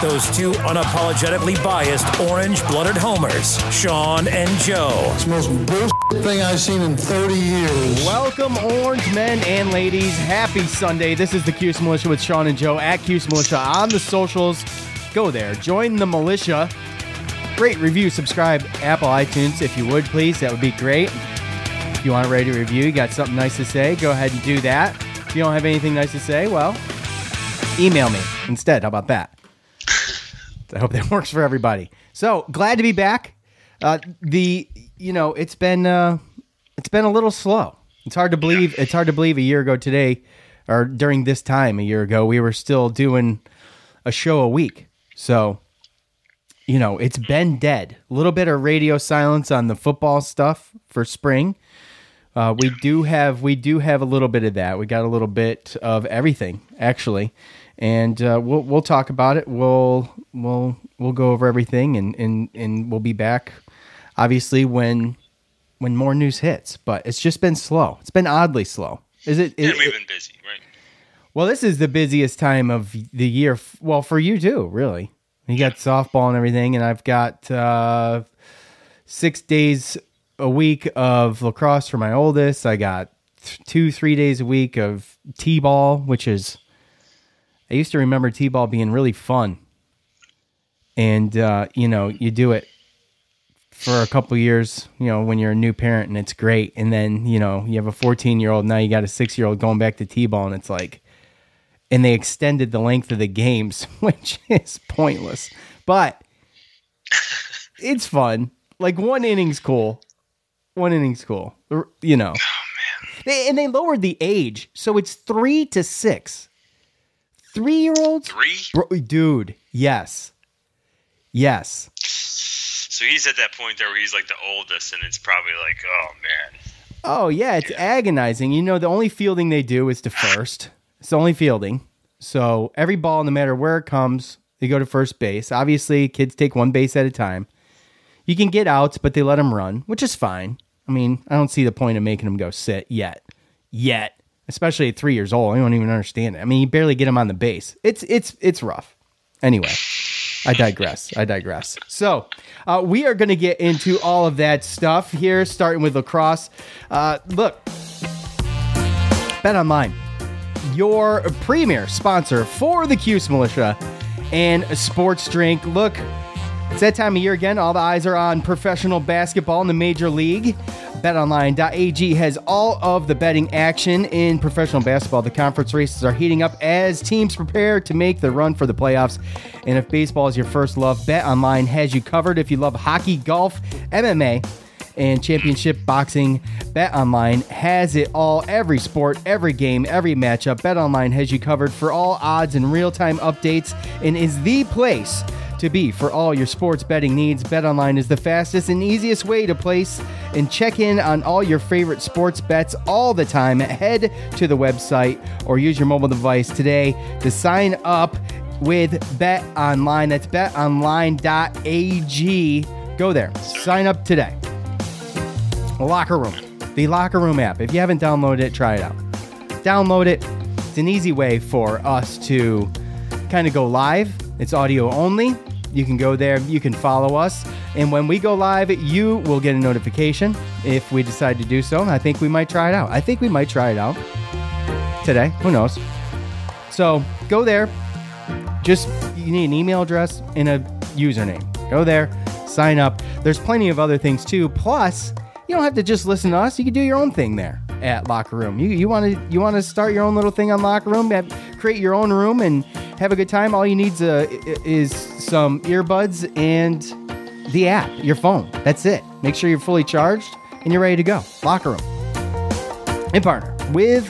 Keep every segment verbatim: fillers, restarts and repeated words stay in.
Those two unapologetically biased, orange-blooded homers, Sean and Joe. It's the most bullshit thing I've seen in thirty years. Welcome, orange men and ladies. Happy Sunday. This is the Cuse Militia with Sean and Joe at Cuse Militia on the socials. Go there. Join the militia. Rate, review, subscribe, Apple, iTunes, if you would, please. That would be great. If you want to rate a review, you got something nice to say, go ahead and do that. If you don't have anything nice to say, well, email me instead. How about that? I hope that works for everybody. So glad to be back. Uh, the you know it's been uh, it's been a little slow. It's hard to believe. Yeah. It's hard to believe a year ago today, or during this time a year ago, we were still doing a show a week. So you know it's been dead. A little bit of radio silence on the football stuff for spring. Uh, we do have we do have a little bit of that. We got a little bit of everything actually. And uh, we'll we'll talk about it. We'll we'll we'll go over everything, and, and, and we'll be back, obviously, when when more news hits. But it's just been slow. It's been oddly slow. Is it? Is, yeah, we've been busy, right? Well, this is the busiest time of the year. Well, for you too, really. You got softball and everything, and I've got uh, six days a week of lacrosse for my oldest. I got th- two, three days a week of t-ball, which is. I used to remember t-ball being really fun, and uh, you know, you do it for a couple years, you know, when you're a new parent, and it's great. And then you know, you have a fourteen year old now, you got a six year old going back to t-ball, and it's like, and they extended the length of the games, which is pointless, but it's fun. Like one inning's cool, one inning's cool, you know. Oh man! They, and they lowered the age, so it's three to six. Three-year-olds? Three? Bro, dude, yes. Yes. So he's at that point there where he's like the oldest, and it's probably like, oh, man. Oh, yeah, it's yeah. agonizing. You know, the only fielding they do is to first. It's the only fielding. So every ball, no matter where it comes, they go to first base. Obviously, kids take one base at a time. You can get outs, but they let them run, which is fine. I mean, I don't see the point of making them go sit yet. Yet. Especially at three years old, I don't even understand it. I mean, you barely get them on the base. It's it's it's rough. Anyway, I digress. I digress. So uh, we are going to get into all of that stuff here, starting with lacrosse. Uh, look, BetOnline, your premier sponsor for the Cuse Militia and sports drink. Look, it's that time of year again. All the eyes are on professional basketball in the major league. BetOnline.ag has all of the betting action in professional basketball. The conference races are heating up as teams prepare to make the run for the playoffs. And if baseball is your first love, BetOnline has you covered. If you love hockey, golf, M M A, and championship boxing, BetOnline has it all. Every sport, every game, every matchup, BetOnline has you covered for all odds and real-time updates, and is the place to be for all your sports betting needs. BetOnline is the fastest and easiest way to place and check in on all your favorite sports bets all the time. Head to the website or use your mobile device today to sign up. with BetOnline. That's bet online dot a g. Go there. Sign up today. Locker Room. The Locker Room app. If you haven't downloaded it, try it out. Download it. It's an easy way for us to kind of go live. It's audio only. You can go there. You can follow us. And when we go live, you will get a notification if we decide to do so. I think we might try it out. I think we might try it out today. Who knows? So go there. Just, you need an email address and a username. Go there. Sign up. There's plenty of other things too. Plus, you don't have to just listen to us. You can do your own thing there at Locker Room. You you want to you want to start your own little thing on Locker Room, have, create your own room, and have a good time. All you need uh, is some earbuds and the app, your phone. That's it. Make sure you're fully charged and you're ready to go. Locker Room, in partner with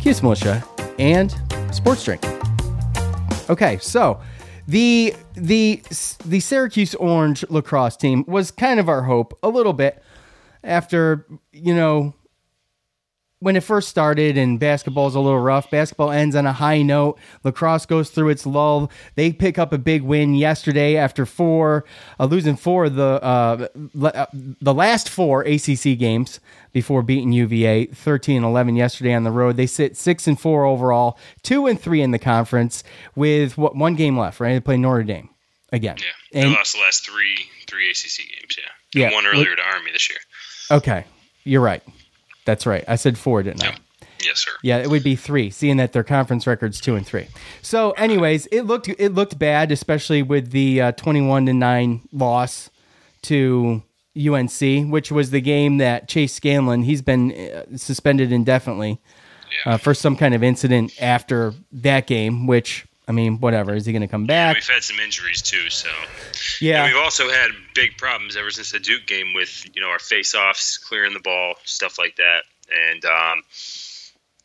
Cuse Militia and Sports Drink. Okay, so the the the Syracuse Orange lacrosse team was kind of our hope a little bit. After, you know, when it first started and basketball's a little rough, basketball ends on a high note. Lacrosse goes through its lull. They pick up a big win yesterday after four, uh, losing four of the, uh, le- the last four A C C games before beating U V A thirteen eleven yesterday on the road. They sit six and four overall, two and three in the conference with what, one game left, right? They play Notre Dame again. Yeah, they and, lost the last three three A C C games, yeah. And yeah, one earlier to Army this year. Okay, you're right. That's right. I said four, didn't I? Yes, sir. Yeah, it would be three, seeing that their conference record's two and three. So, anyways, it looked it looked bad, especially with the uh, twenty-one to nine loss to U N C, which was the game that Chase Scanlon, he's been uh, suspended indefinitely yeah. uh, for some kind of incident after that game, which... I mean, whatever. Is he going to come back? Yeah, we've had some injuries, too. So, yeah. And we've also had big problems ever since the Duke game with, you know, our face-offs, clearing the ball, stuff like that. And, um,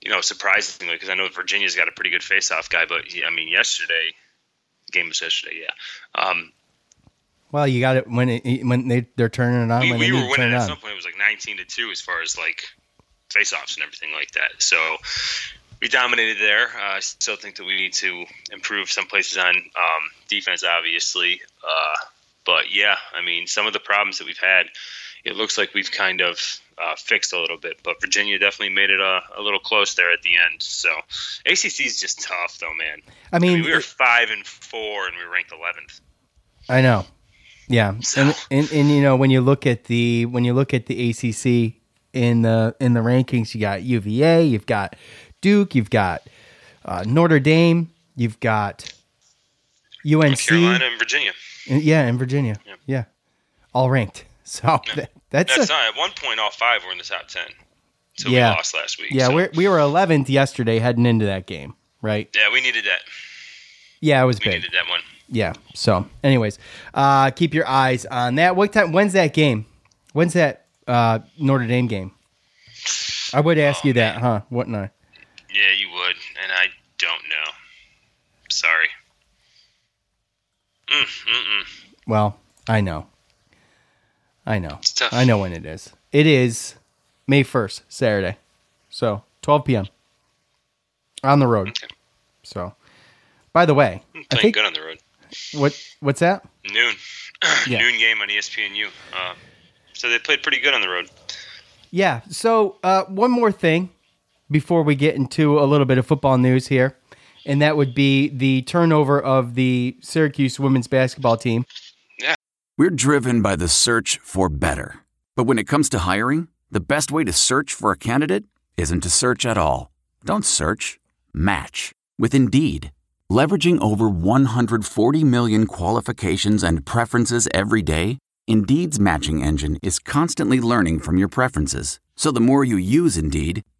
you know, surprisingly, because I know Virginia's got a pretty good face-off guy, but, I mean, yesterday, game was yesterday, yeah. Um, well, you got it when it, when they, they're turning it on. We, when we were winning at on. some point. It was like nineteen to two as far as, like, face-offs and everything like that. So... we dominated there. Uh, I still think that we need to improve some places on um, defense, obviously. Uh, but, yeah, I mean, some of the problems that we've had, it looks like we've kind of uh, fixed a little bit. But Virginia definitely made it a, a little close there at the end. So, A C C is just tough, though, man. I mean, I mean we were five and four, and we were ranked eleventh. I know. Yeah. So. And, and, and, you know, when you look at the when you look at the A C C in the, in the rankings, you got U V A, you've got – Duke, you've got uh, Notre Dame, you've got U N C, North Carolina, and Virginia. And, yeah, and Virginia. Yeah, yeah. All ranked. So yeah. that, that's, that's a, not at one point all five were in the top ten. So yeah. We lost last week. Yeah, so. we we were eleventh yesterday heading into that game, right? Yeah, we needed that. Yeah, it was we big. We needed that one. Yeah. So, anyways, uh, keep your eyes on that. What time? When's that game? When's that uh, Notre Dame game? I would ask oh, you that, man. huh? Wouldn't I? Yeah, you would, and I don't know. Sorry. Mm, mm-mm. Well, I know. I know. It's tough. I know when it is. It is May first, Saturday. So, twelve p.m. on the road. Okay. So, by the way, I'm playing I think, good on the road. What? What's that? Noon. yeah. Noon game on E S P N U. Uh, so they played pretty good on the road. Yeah. So uh, one more thing. Before we get into a little bit of football news here, and that would be the turnover of the Syracuse women's basketball team. Yeah. We're driven by the search for better. But when it comes to hiring, the best way to search for a candidate isn't to search at all. Don't search. Match. With Indeed. Leveraging over one hundred forty million qualifications and preferences every day, Indeed's matching engine is constantly learning from your preferences. So the more you use Indeed,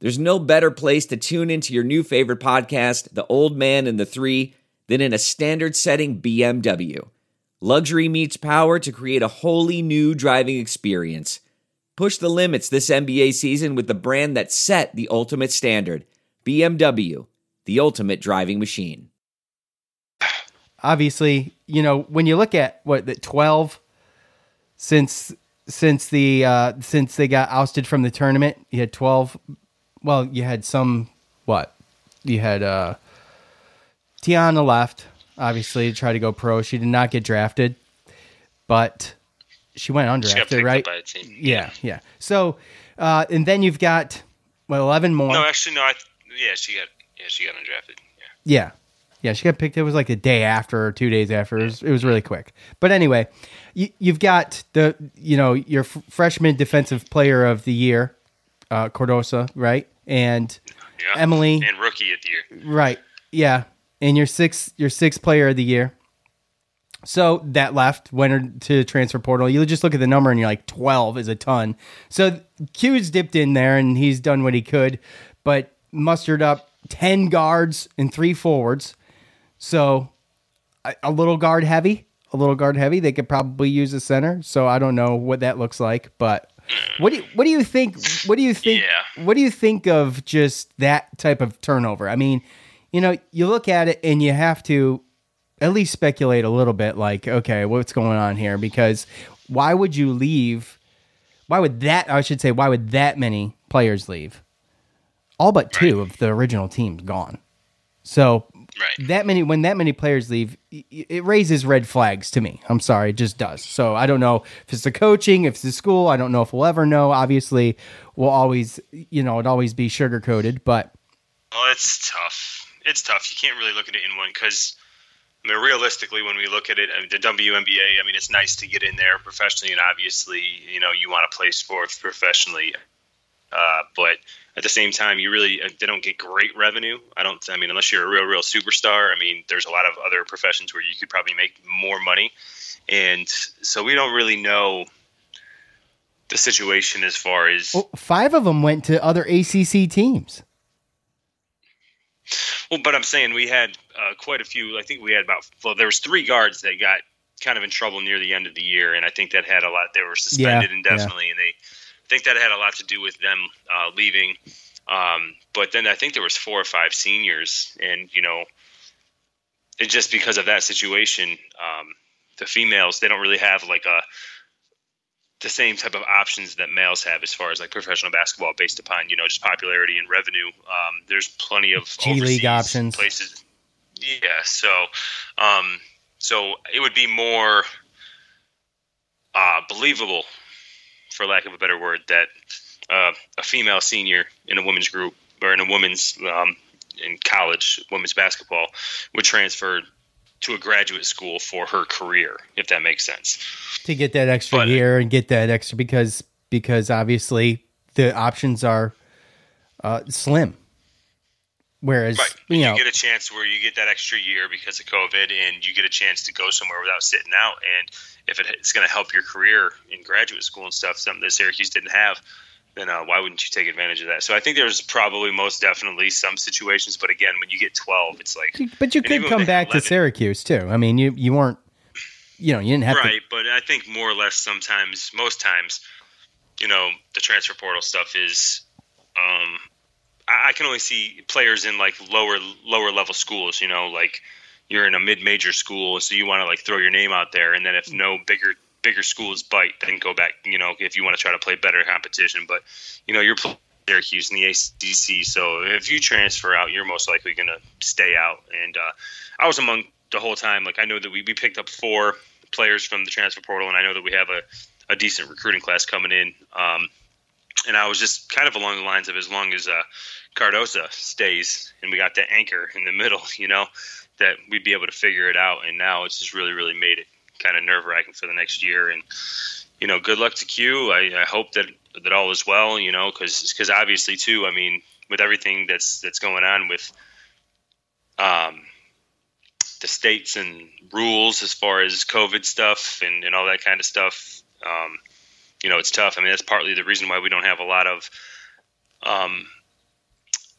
there's no better place to tune into your new favorite podcast, The Old Man and the Three, than in a standard-setting B M W. Luxury meets power to create a wholly new driving experience. Push the limits this N B A season with the brand that set the ultimate standard. B M W, the ultimate driving machine. Obviously, you know, when you look at what the twelve since since the uh, since they got ousted from the tournament, you had twelve. Well, you had some what? You had uh, Tiana left. Obviously, to try to go pro. She did not get drafted, but she went undrafted, she right? Up by a team. Yeah, yeah. So, uh, and then you've got, well, eleven more. No, actually, no. I th- yeah, she got yeah, she got undrafted. Yeah. yeah, yeah, she got picked. It was like the day after or two days after. It was, it was really quick. But anyway, you, you've got the, you know, your f- freshman defensive player of the year, uh, Cordosa, right? And yeah. Emily. And rookie of the year. Right, yeah. And your sixth, your sixth player of the year. So that left went to transfer portal. You just look at the number and you're like, twelve is a ton. So Q's dipped in there and he's done what he could, but mustered up ten guards and three forwards. So a, a little guard heavy, a little guard heavy. They could probably use a center. So I don't know what that looks like, but what do you, what do you think? What do you think? Yeah. What do you think of just that type of turnover? I mean, you know, you look at it and you have to at least speculate a little bit like, okay, what's going on here? Because why would you leave? Why would that, I should say, why would that many players leave? All but two right. of the original team's gone. So right. that many, when that many players leave, it raises red flags to me. I'm sorry, it just does. So I don't know if it's the coaching, if it's the school. I don't know if we'll ever know. Obviously, we'll always, you know, it'll always be sugar-coated, but. Well, it's tough. It's tough. You can't really look at it in one because, I mean, realistically, when we look at it, I mean, the W N B A, I mean, it's nice to get in there professionally, and obviously, you know, you want to play sports professionally. Uh, but at the same time, you really they don't get great revenue. I don't. I mean, unless you're a real, real superstar. I mean, there's a lot of other professions where you could probably make more money, and so we don't really know the situation as far as well, five of them went to other A C C teams. Well, but I'm saying we had uh, quite a few. I think we had about well, there was three guards that got kind of in trouble near the end of the year, and I think that had a lot. They were suspended yeah, indefinitely, yeah. and they I think that had a lot to do with them uh, leaving. Um, but then I think there was four or five seniors, and you know, it just because of that situation, um, the females they don't really have like a the same type of options that males have as far as like professional basketball based upon, you know, just popularity and revenue. Um, there's plenty of G League options places. Yeah. So, um, so it would be more, uh, believable for lack of a better word that, uh, a female senior in a women's group or in a women's, um, in college, women's basketball would transfer to a graduate school for her career, if that makes sense. To get that extra but, year and get that extra because because obviously the options are uh, slim. Whereas right. you, you know, get a chance where you get that extra year because of COVID and you get a chance to go somewhere without sitting out. And if it, it's going to help your career in graduate school and stuff, something that Syracuse didn't have, then uh, why wouldn't you take advantage of that? So I think there's probably most definitely some situations, but again, when you get twelve, it's like. But you could come back to Syracuse too. I mean, you you weren't, you know, you didn't have to. Right, but I think more or less sometimes, most times, you know, the transfer portal stuff is. Um, I, I can only see players in like lower lower level schools. You know, like you're in a mid major school, so you want to like throw your name out there, and then if no bigger. bigger schools bite, then go back, you know, if you want to try to play better competition. But, you know, you're playing Syracuse in the A C C, so if you transfer out, you're most likely going to stay out. And uh, I was among the whole time. Like, I know that we, we picked up four players from the transfer portal, and I know that we have a, a decent recruiting class coming in. Um, And I was just kind of along the lines of as long as uh, Cardosa stays and we got that anchor in the middle, you know, that we'd be able to figure it out. And now it's just really, really made it kind of nerve-wracking for the next year. And, you know, good luck to Q. I, I hope that, that all is well, you know, because because obviously, too, I mean, with everything that's that's going on with um, the states and rules as far as COVID stuff and, and all that kind of stuff, um, you know, it's tough. I mean, that's partly the reason why we don't have a lot of um,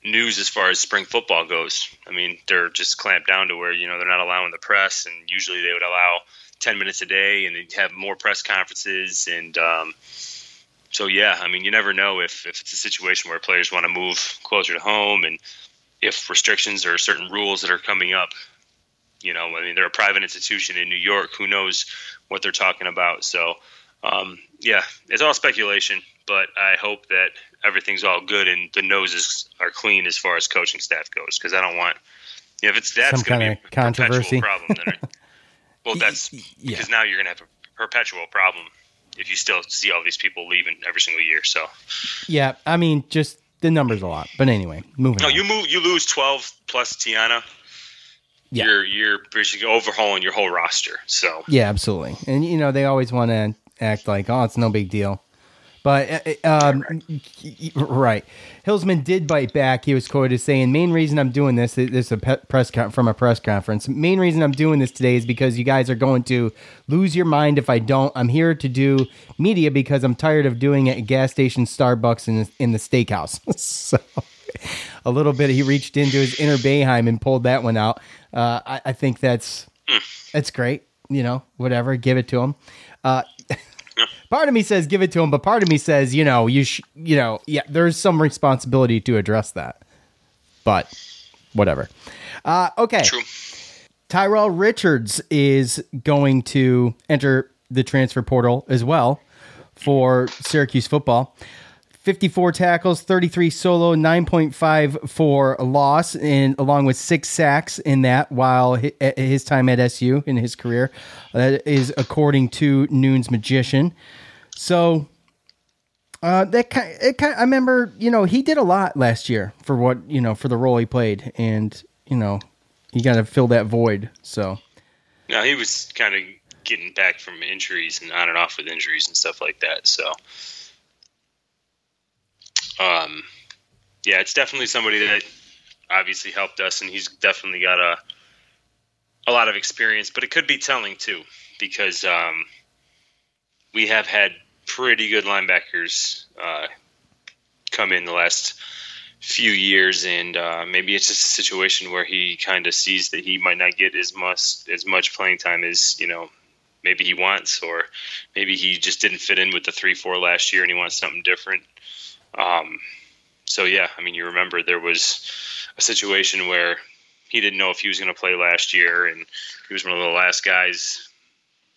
news as far as spring football goes. I mean, they're just clamped down to where, you know, they're not allowing the press, and usually they would allow ten minutes a day, and they'd have more press conferences. And um, so, yeah, I mean, you never know if, if it's a situation where players want to move closer to home, and if restrictions or certain rules that are coming up. You know, I mean, they're a private institution in New York. Who knows what they're talking about? So, um, yeah, it's all speculation, but I hope that everything's all good and the noses are clean as far as coaching staff goes, because I don't want, you know, if it's that's going to be a controversy. Perpetual problem. Then it, well, that's yeah. Because now you're going to have a perpetual problem if you still see all these people leaving every single year. So, yeah, I mean, just the numbers a lot. But anyway, moving no, on. You move, you lose twelve plus Tiana. Yeah. You're you're basically overhauling your whole roster. So yeah, absolutely. And you know they always want to act like, oh, it's no big deal, but um, right. right. Hillsman did bite back. He was quoted as saying, "Main reason I'm doing this, this is a pe- press con- from a press conference. Main reason I'm doing this today is because you guys are going to lose your mind if I don't. I'm here to do media because I'm tired of doing it at gas station, Starbucks, and in, in the steakhouse." So. A little bit, he reached into his inner Boeheim and pulled that one out. Uh, I, I think that's that's great. You know, whatever, give it to him. Uh, part of me says give it to him, but part of me says, you know, you sh- you know, yeah, there's some responsibility to address that. But whatever. Uh, okay, true. Tyrell Richards is going to enter the transfer portal as well for Syracuse football. fifty-four tackles, thirty-three solo, nine point five for loss, and along with six sacks in that while his time at S U in his career. That is according to Noon's Magician. So uh, that kind, it kind, I remember, you know, he did a lot last year for what, you know, for the role he played, and you know, he got to fill that void. So no, he was kind of getting back from injuries and on and off with injuries and stuff like that. So. Um, yeah, it's definitely somebody that obviously helped us, and he's definitely got a a lot of experience. But it could be telling too, because um, we have had pretty good linebackers uh, come in the last few years, and uh, maybe it's just a situation where he kind of sees that he might not get as much as much playing time as, you know, maybe he wants, or maybe he just didn't fit in with the three four last year, and he wants something different. Um, so yeah, I mean, you remember there was a situation where he didn't know if he was going to play last year, and he was one of the last guys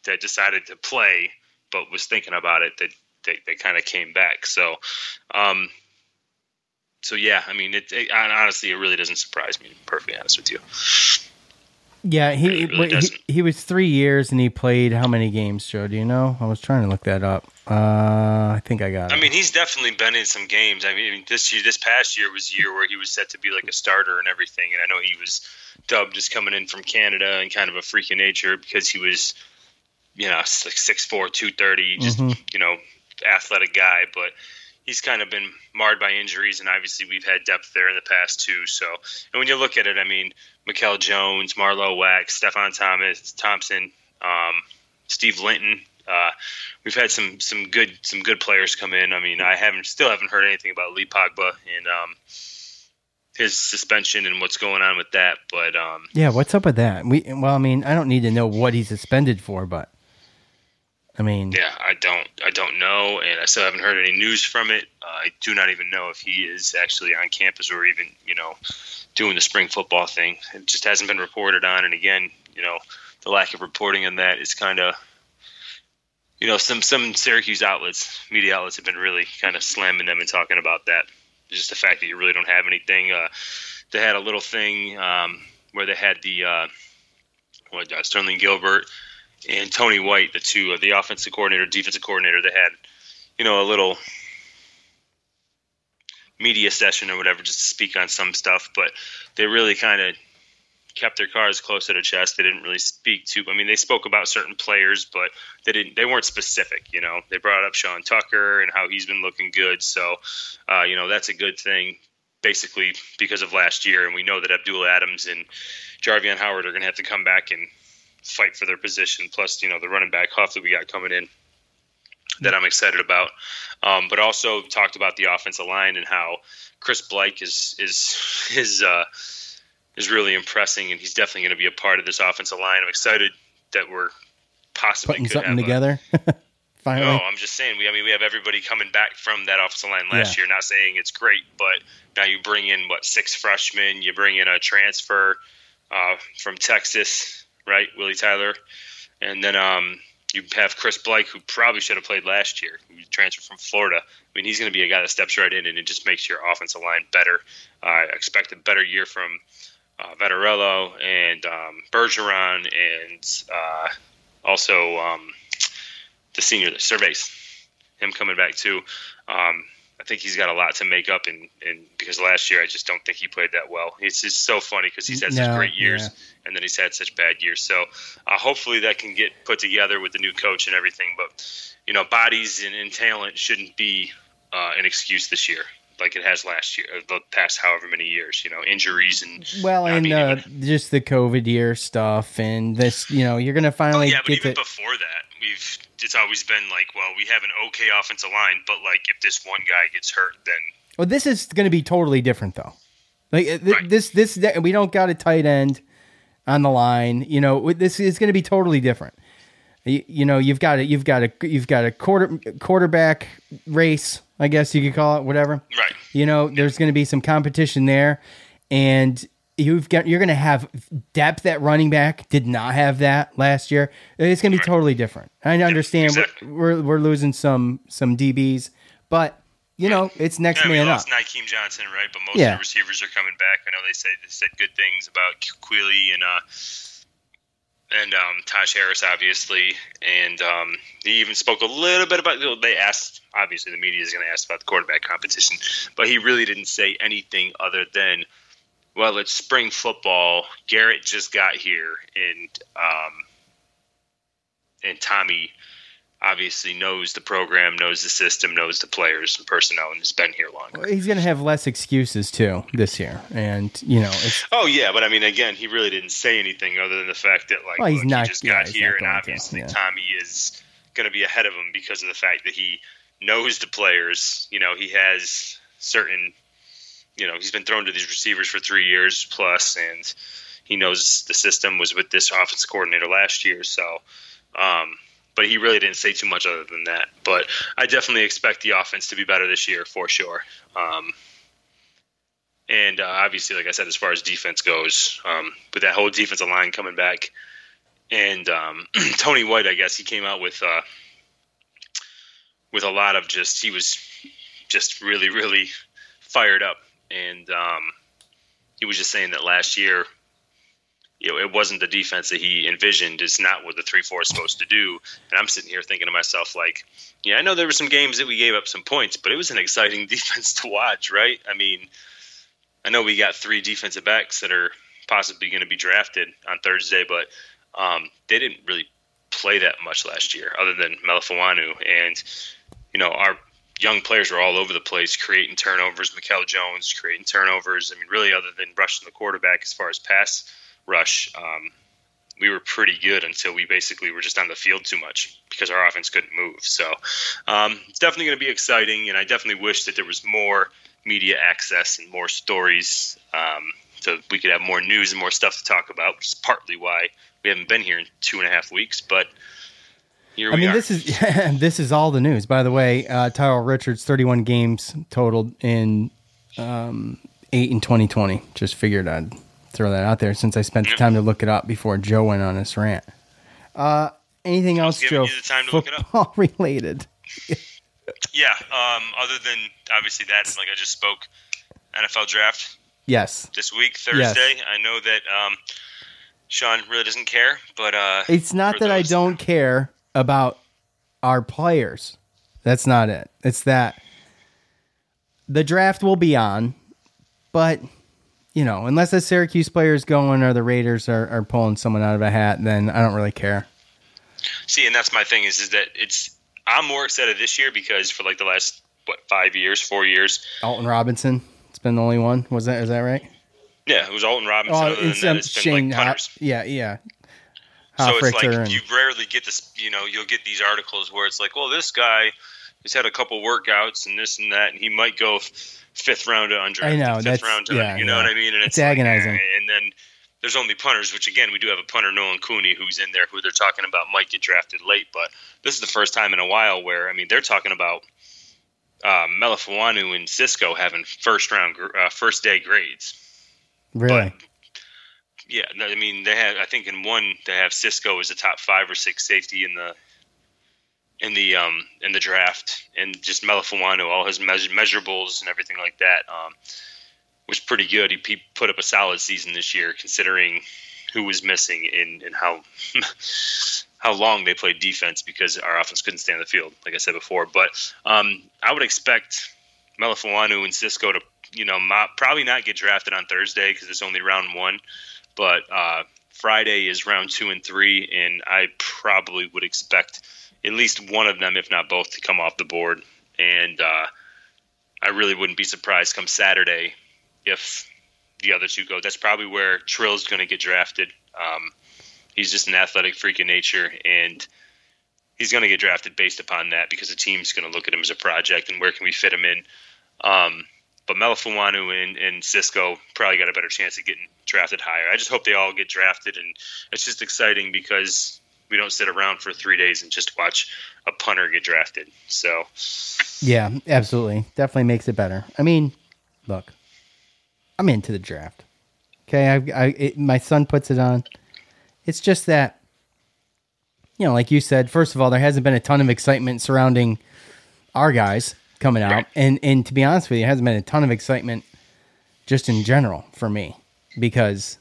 that decided to play, but was thinking about it, that they, they kind of came back. So, um, so yeah, I mean, it, it honestly, it really doesn't surprise me, to be perfectly honest with you. Yeah. He, really he, he was three years and he played how many games, Joe? Do you know? I was trying to look that up. Uh, I think I got it. I mean, he's definitely been in some games. I mean, this year, this past year was a year where he was set to be like a starter and everything. And I know he was dubbed as coming in from Canada and kind of a freak of nature because he was, you know, like six four, two thirty, just, mm-hmm. you know, athletic guy. But he's kind of been marred by injuries, and obviously we've had depth there in the past too. So, and when you look at it, I mean, Mikel Jones, Marlo Wax, Stephon Thomas, Thompson, um, Steve Linton. Uh, we've had some some good some good players come in. I mean, I haven't still haven't heard anything about Lee Pogba and um, his suspension and what's going on with that. But um, yeah, what's up with that? We well, I mean, I don't need to know what he's suspended for, but I mean, yeah, I don't I don't know, and I still haven't heard any news from it. Uh, I do not even know if he is actually on campus or even, you know, doing the spring football thing. It just hasn't been reported on, and again, you know, the lack of reporting on that is kind of. You know, some, some Syracuse outlets, media outlets have been really kind of slamming them and talking about that. Just the fact that you really don't have anything. Uh, they had a little thing um, where they had the uh, what, uh, Sterling Gilbert and Tony White, the two, uh, the offensive coordinator, defensive coordinator. They had, you know, a little media session or whatever just to speak on some stuff, but they really kind of kept their cards close to the chest. They didn't really speak to, I mean, they spoke about certain players, but they didn't, they weren't specific, you know. They brought up Sean Tucker and how he's been looking good. So, uh, you know, that's a good thing basically because of last year. And we know that Abdul Adams and Jarvion Howard are going to have to come back and fight for their position. Plus, you know, the running back Huff that we got coming in that I'm excited about. Um, but also talked about the offensive line and how Chris Blake is, is, is, uh, is really impressing, and he's definitely going to be a part of this offensive line. I'm excited that we're possibly putting could something have together. A, Finally, no, I'm just saying. We, I mean, we have everybody coming back from that offensive line last yeah. year. Not saying it's great, but now you bring in what six freshmen, you bring in a transfer uh, from Texas, right, Willie Tyler, and then um, you have Chris Blake, who probably should have played last year, who transferred from Florida. I mean, he's going to be a guy that steps right in and it just makes your offensive line better. Uh, I expect a better year from. Uh, Vettorello and um, Bergeron and uh, also um, the senior that surveys him coming back too. Um, I think he's got a lot to make up, and because last year I just don't think he played that well. It's just so funny because he's had no, such great years yeah. and then he's had such bad years. So uh, hopefully that can get put together with the new coach and everything. But you know, bodies and, and talent shouldn't be uh, an excuse this year, like it has last year, the past however many years, you know, injuries and well, and uh, just the COVID year stuff, and this, you know, you're gonna finally. Oh, yeah, but even to... before that, we've it's always been like, well, we have an okay offensive line, but like if this one guy gets hurt, then well, this is going to be totally different though. Like th- right. this, this we don't got a tight end on the line. You know, this is going to be totally different. You, you know, you've got a you've got a you've got a quarter quarterback race. I guess you could call it whatever. Right. You know, there's going to be some competition there, and you've got you're going to have depth at running back. Did not have that last year. It's going to be right. totally different. I understand yeah, exactly. we're, we're we're losing some some D Bs, but you yeah. know it's next yeah, man up. We lost Nakeem Johnson, right? But most yeah. of the receivers are coming back. I know they said they said good things about Quilly and uh and um Taj Harris, obviously, and um he even spoke a little bit about. They asked. Obviously, the media is going to ask about the quarterback competition, but he really didn't say anything other than, well, it's spring football. Garrett just got here, and um, and Tommy obviously knows the program, knows the system, knows the players and personnel, and has been here longer. Well, he's going to have less excuses, too, this year. And, you know. It's, oh, yeah, but, I mean, again, he really didn't say anything other than the fact that, like, well, he's look, not, he just yeah, got here, and obviously to, yeah. Tommy is going to be ahead of him because of the fact that he – knows the players, you know, he has certain, you know, he's been thrown to these receivers for three years plus, and he knows the system, was with this offensive coordinator last year. So, um, but he really didn't say too much other than that, but I definitely expect the offense to be better this year for sure. Um, and uh, obviously, like I said, as far as defense goes, um, with that whole defensive line coming back and um, Tony White, I guess he came out with, uh, with a lot of just, he was just really, really fired up. And um, he was just saying that last year, you know, it wasn't the defense that he envisioned. It's not what the three four is supposed to do. And I'm sitting here thinking to myself, like, yeah, I know there were some games that we gave up some points, but it was an exciting defense to watch, right? I mean, I know we got three defensive backs that are possibly going to be drafted on Thursday, but um, they didn't really play that much last year other than Melifonwu, and you know, our young players were all over the place creating turnovers. Mikel Jones creating turnovers. I mean, really, other than rushing the quarterback as far as pass rush, um, we were pretty good until we basically were just on the field too much because our offense couldn't move. So um, it's definitely going to be exciting, and I definitely wish that there was more media access and more stories um, so we could have more news and more stuff to talk about, which is partly why we haven't been here in two and a half weeks, but here we are. I mean, are. this is this is all the news. By the way, uh, Tyrell Richards, thirty-one games totaled in um, eight in twenty twenty. Just figured I'd throw that out there since I spent yep. the time to look it up before Joe went on his rant. Uh, anything else, Joe? Football related? yeah. Um, other than obviously that, like I just spoke, N F L draft. Yes. This week, Thursday. Yes. I know that. Um, Sean really doesn't care, but uh, it's not that I don't care about our players. That's not it. It's that the draft will be on, but you know, unless the Syracuse player is going or the Raiders are, are pulling someone out of a hat, then I don't really care. See, and that's my thing is, is that it's I'm more excited this year because for like the last what five years, four years, Alton Robinson. It's been the only one. Was that is that right? Yeah, it was Alton Robinson. Oh, it's, um, it's been Shane like punters. Hop, yeah, yeah. Hop so it's like and, you rarely get this. You know, you'll get these articles where it's like, well, this guy has had a couple workouts and this and that, and he might go fifth round to undrafted. I know, fifth that's, round to, yeah, you know yeah. what I mean? And it's, it's agonizing. Like, and then there's only punters, which again, we do have a punter, Nolan Cooney, who's in there, who they're talking about might get drafted late. But this is the first time in a while where, I mean, they're talking about uh, Melifonwu and Cisco having first round, uh, first day grades. Really? But, yeah. I mean, they have, I think in one, they have Cisco as a top five or six safety in the, in the um in the draft, and just Melifonwu, all his measure, measurables and everything like that, um, was pretty good. He, he put up a solid season this year, considering who was missing and, and how how long they played defense because our offense couldn't stay on the field, like I said before. But um, I would expect Melifonwu and Cisco to, you know, mop, probably not get drafted on Thursday because it's only round one, but uh, Friday is round two and three, and I probably would expect at least one of them, if not both, to come off the board. And uh, I really wouldn't be surprised come Saturday if the other two go. That's probably where Trill's going to get drafted. Um, he's just an athletic freak of nature, and he's going to get drafted based upon that because the team's going to look at him as a project and where can we fit him in. Um, but Melifonwu and, and Cisco probably got a better chance of getting drafted higher. I just hope they all get drafted, and it's just exciting because – we don't sit around for three days and just watch a punter get drafted. So, yeah, absolutely. Definitely makes it better. I mean, look, I'm into the draft. Okay. I, I it, my son puts it on. It's just that, you know, like you said, first of all, there hasn't been a ton of excitement surrounding our guys coming out. Right. And, and to be honest with you, it hasn't been a ton of excitement just in general for me because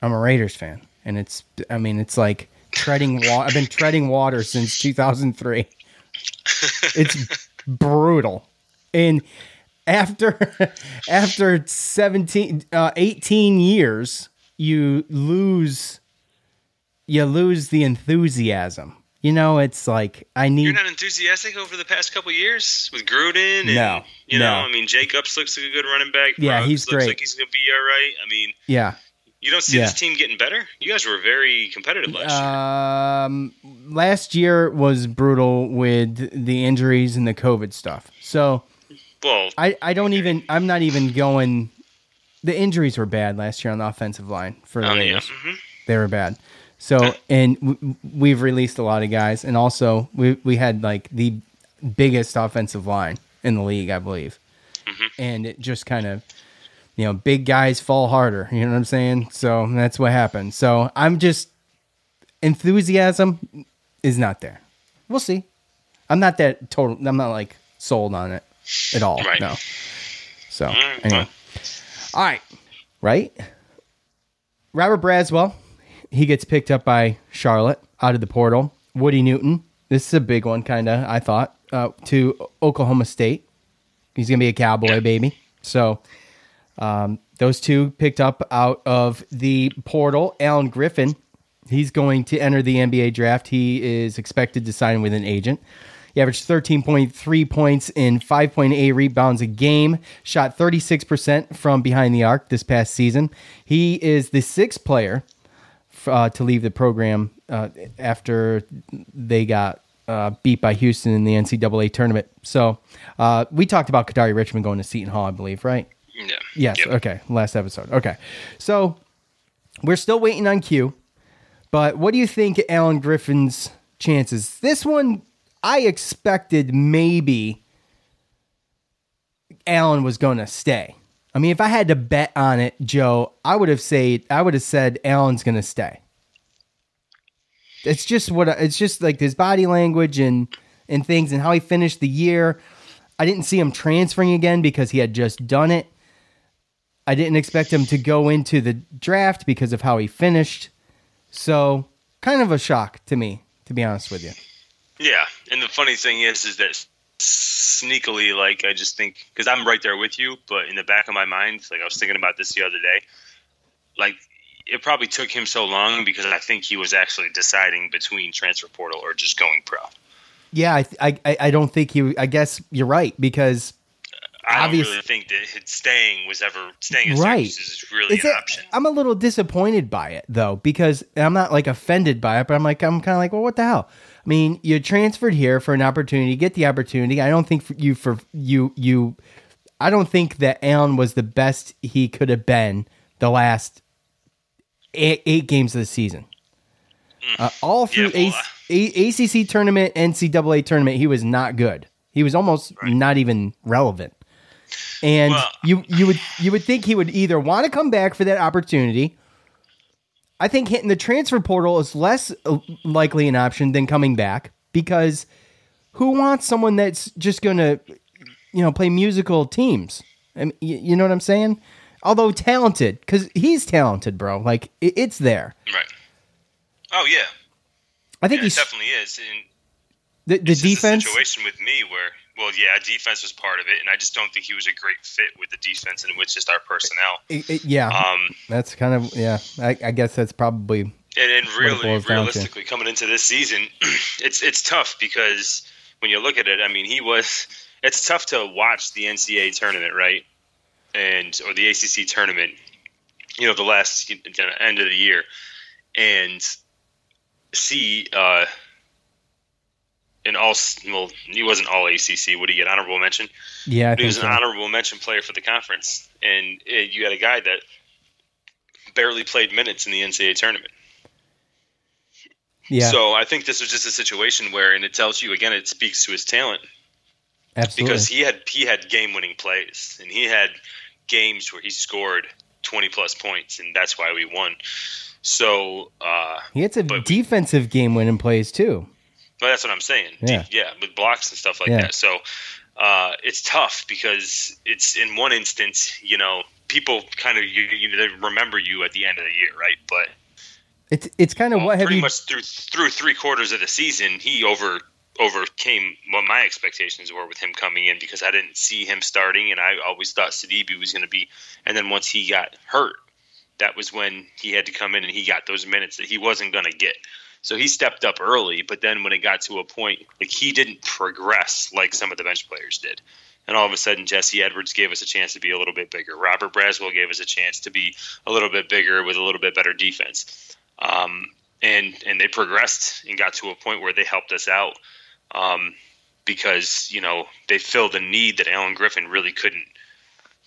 I'm a Raiders fan. And it's, I mean, it's like, treading water. I've been treading water since two thousand three. It's brutal. And after after seventeen, uh, eighteen years, you lose you lose the enthusiasm. You know, it's like I need. You're not enthusiastic over the past couple years with Gruden. And, no, you know, no. I mean, Jacobs looks like a good running back. Yeah, Ruggs he's looks great. Like he's gonna be all right. I mean, yeah. You don't see yeah. this team getting better? You guys were very competitive last year. Um, last year was brutal with the injuries and the COVID stuff. So well, I, I don't even – I'm not even going – the injuries were bad last year on the offensive line for the oh, Raiders. Yeah. Mm-hmm. They were bad. So – and w- we've released a lot of guys. And also we, we had like the biggest offensive line in the league, I believe. Mm-hmm. And it just kind of – you know, big guys fall harder. You know what I'm saying? So that's what happened. So I'm just enthusiasm is not there. We'll see. I'm not that total. I'm not like sold on it at all. Right. No. So anyway, all right, right. Robert Braswell, he gets picked up by Charlotte out of the portal. Woody Newton. This is a big one, kind of. I thought uh, to Oklahoma State. He's gonna be a Cowboy yeah. baby. So. Um, those two picked up out of the portal. Alan Griffin, he's going to enter the N B A draft. He is expected to sign with an agent. He averaged thirteen point three points and five point eight rebounds a game. Shot thirty-six percent from behind the arc this past season. He is the sixth player uh, to leave the program uh, after they got uh, beat by Houston in the N C double A tournament. So uh, we talked about Kadari Richmond going to Seton Hall, I believe, right? Yeah. Yes. Yep. Okay. Last episode. Okay. So we're still waiting on Q, but what do you think Alan Griffin's chances? This one, I expected maybe Alan was going to stay. I mean, if I had to bet on it, Joe, I would have said, I would have said Alan's going to stay. It's just what, it's just like his body language and, and things and how he finished the year. I didn't see him transferring again because he had just done it. I didn't expect him to go into the draft because of how he finished. So kind of a shock to me, to be honest with you. Yeah. And the funny thing is, is that sneakily, like, I just think, because I'm right there with you, but in the back of my mind, like, I was thinking about this the other day, like, it probably took him so long because I think he was actually deciding between transfer portal or just going pro. Yeah, I th- I, I don't think he – I guess you're right, because I don't really think that staying was ever – staying at right. Syracuse is really it's an a, option. I'm a little disappointed by it, though, because I'm not, like, offended by it, but I'm like, I'm kind of like, well, what the hell? I mean, you transferred here for an opportunity, get the opportunity. I don't think for you for you you I don't think that Allen was the best he could have been the last eight, eight games of the season. Uh, all through yeah, A- A- ACC tournament, N C double A tournament, he was not good. He was almost right. not even relevant. And well, you you would you would think he would either want to come back for that opportunity. I think hitting the transfer portal is less likely an option than coming back, because who wants someone that's just going to, you know, play musical teams? I mean, you know what I'm saying? Although talented, because he's talented, bro. Like, it's there. Right. Oh, yeah. I think yeah, he definitely is. And the the defense situation with me where, well, yeah, defense was part of it, and I just don't think he was a great fit with the defense and with just our personnel. It, it, yeah, um, that's kind of yeah. I, I guess that's probably and, and really realistically coming into this season, it's it's tough because when you look at it, I mean, he was. It's tough to watch the N C double A tournament, right, and or the A C C tournament. You know, the last you know, end of the year, and see. Uh, And all well, he wasn't all A C C. Would he get honorable mention? Yeah, I but he think was so. An honorable mention player for the conference, and it, you had a guy that barely played minutes in the N C double A tournament. Yeah. So I think this was just a situation where, and it tells you again, it speaks to his talent. Absolutely. Because he had he had game winning plays, and he had games where he scored twenty plus points, and that's why we won. So uh, he had some defensive we, game winning plays too. But that's what I'm saying. Yeah, yeah with blocks and stuff like yeah. that. So uh, it's tough because it's in one instance, you know, people kind of you, you they remember you at the end of the year, right? But it's it's kind of well, what pretty have much you... through through three quarters of the season, he over overcame what my expectations were with him coming in because I didn't see him starting, and I always thought Sidibe was going to be. And then once he got hurt, that was when he had to come in and he got those minutes that he wasn't going to get. So he stepped up early, but then when it got to a point, like he didn't progress like some of the bench players did. And all of a sudden, Jesse Edwards gave us a chance to be a little bit bigger. Robert Braswell gave us a chance to be a little bit bigger with a little bit better defense. Um, and and they progressed and got to a point where they helped us out um, because, you know, they filled a need that Alan Griffin really couldn't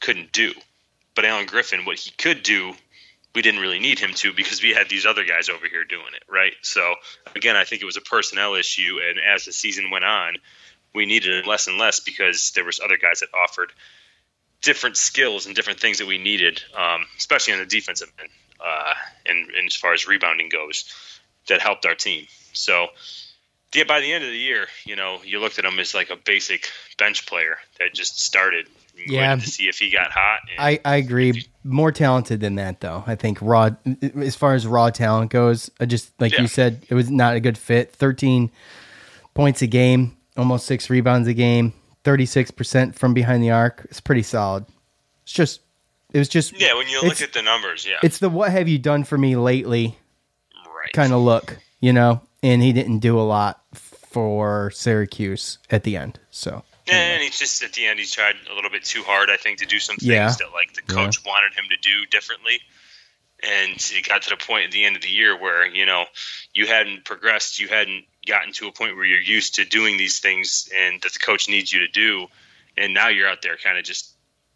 couldn't do. But Alan Griffin, what he could do, we didn't really need him to because we had these other guys over here doing it, right? So, again, I think it was a personnel issue, and as the season went on, we needed him less and less because there was other guys that offered different skills and different things that we needed, um, especially on the defensive end uh, and, and as far as rebounding goes, that helped our team. So, yeah, by the end of the year, you know, you looked at him as like a basic bench player that just started – yeah, to see if he got hot. And I, I agree. More talented than that, though. I think raw, as far as raw talent goes, I just like yeah. you said, it was not a good fit. thirteen points a game, almost six rebounds a game, thirty-six percent from behind the arc. It's pretty solid. It's just, it was just. Yeah, when you look at the numbers, yeah. It's the what have you done for me lately right. kind of look, you know, and he didn't do a lot for Syracuse at the end, so. And he's just at the end, he tried a little bit too hard, I think, to do some things yeah. that like the coach yeah. wanted him to do differently. And it got to the point at the end of the year where, you know, you hadn't progressed, you hadn't gotten to a point where you're used to doing these things and that the coach needs you to do. And now you're out there kind of just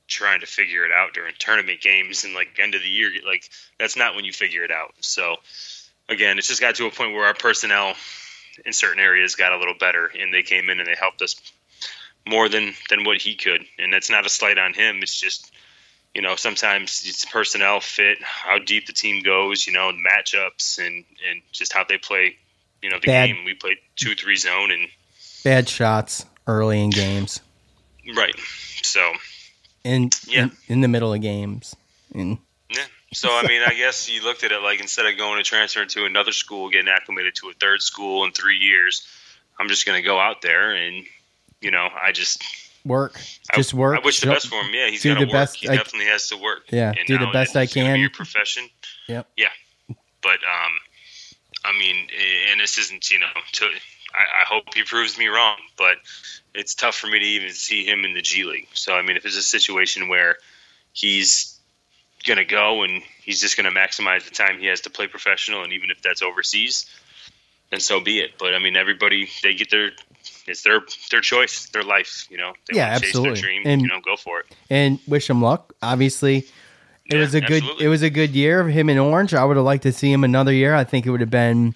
trying to figure it out during tournament games and like end of the year. Like that's not when you figure it out. So, again, it's just got to a point where our personnel in certain areas got a little better and they came in and they helped us more than, than what he could. And that's not a slight on him. It's just, you know, sometimes it's personnel fit, how deep the team goes, you know, and matchups and, and just how they play, you know, the bad, game. We played two three zone and bad shots early in games. Right. So. And yeah. in, in the middle of games. And. Yeah. So, I mean, I guess you looked at it like instead of going to transfer to another school, getting acclimated to a third school in three years, I'm just going to go out there and you know, I just work. I, just work. I wish the best for him. Yeah, he's got to work. Best he I, definitely has to work. Yeah, and do the best I can. Your profession. Yep. Yeah, but um, I mean, and this isn't, you know, to, I, I hope he proves me wrong, but it's tough for me to even see him in the G League. So I mean, if it's a situation where he's going to go and he's just going to maximize the time he has to play professional, and even if that's overseas, then so be it. But I mean, everybody, they get their, it's their their choice, their life, you know. They yeah, want to absolutely. Chase their dream, and you know, go for it. And wish him luck. Obviously, it yeah, was a absolutely. good it was a good year of him in Orange. I would have liked to see him another year. I think it would have been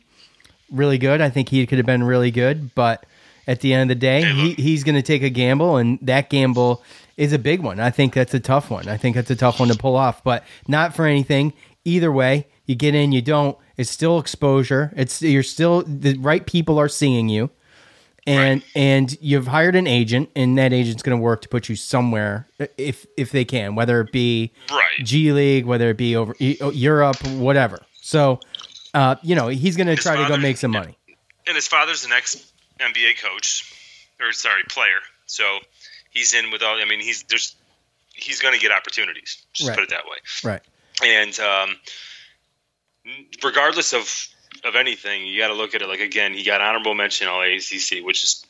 really good. I think he could have been really good. But at the end of the day, hey, he, he's going to take a gamble, and that gamble is a big one. I think that's a tough one. I think that's a tough one to pull off. But not for anything. Either way, you get in, you don't. It's still exposure. It's you're still the right people are seeing you. And right. and you've hired an agent, and that agent's going to work to put you somewhere if if they can, whether it be right. G League, whether it be over Europe, whatever. So, uh, you know, he's going to try father, to go make some money. And his father's an ex-N B A coach, or sorry, player. So he's in with all. I mean, he's there's he's going to get opportunities. Just right. put it that way. Right. And um, regardless of. Of anything, you got to look at it like, again, he got honorable mention all A C C, which is,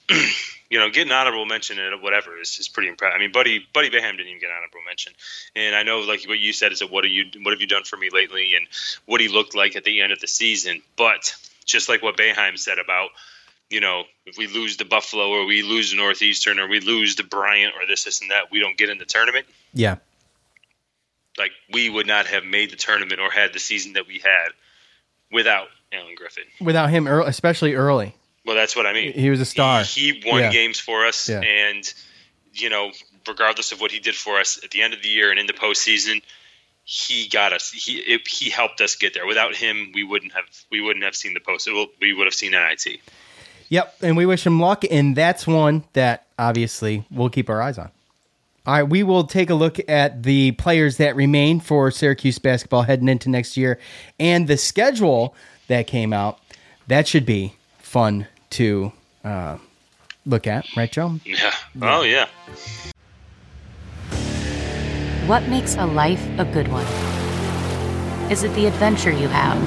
you know, getting honorable mention at whatever is, is pretty impressive. I mean, Buddy Buddy Boeheim didn't even get honorable mention, and I know like what you said is that what are you what have you done for me lately, and what he looked like at the end of the season. But just like what Boeheim said about, you know, if we lose the Buffalo or we lose the Northeastern or we lose the Bryant or this this and that, we don't get in the tournament. Yeah, like we would not have made the tournament or had the season that we had without Alan Griffin. Without him, early, especially early. Well, that's what I mean. He was a star. He, he won yeah. games for us, yeah. and you know, regardless of what he did for us at the end of the year and in the postseason, he got us. He it, he helped us get there. Without him, we wouldn't have we wouldn't have seen the post. We would have seen N I T. Yep, and we wish him luck. And that's one that obviously we'll keep our eyes on. All right, we will take a look at the players that remain for Syracuse basketball heading into next year and the schedule that came out. That should be fun to uh, look at, right, Joe? Yeah. Oh, yeah. What makes a life a good one? Is it the adventure you have?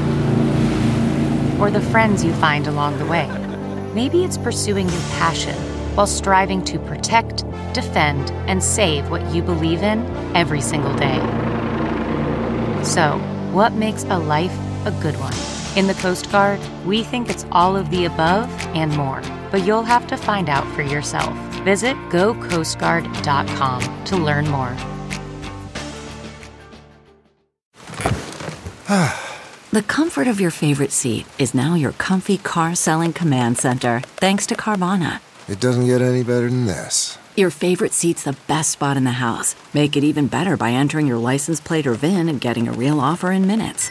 Or the friends you find along the way? Maybe it's pursuing your passion while striving to protect, defend, and save what you believe in every single day. So, what makes a life a good one? In the Coast Guard, we think it's all of the above and more, but you'll have to find out for yourself. Visit go coast guard dot com to learn more. The comfort of your favorite seat is now your comfy car selling command center, thanks to Carvana. It doesn't get any better than this. Your favorite seat's the best spot in the house. Make it even better by entering your license plate or V I N and getting a real offer in minutes.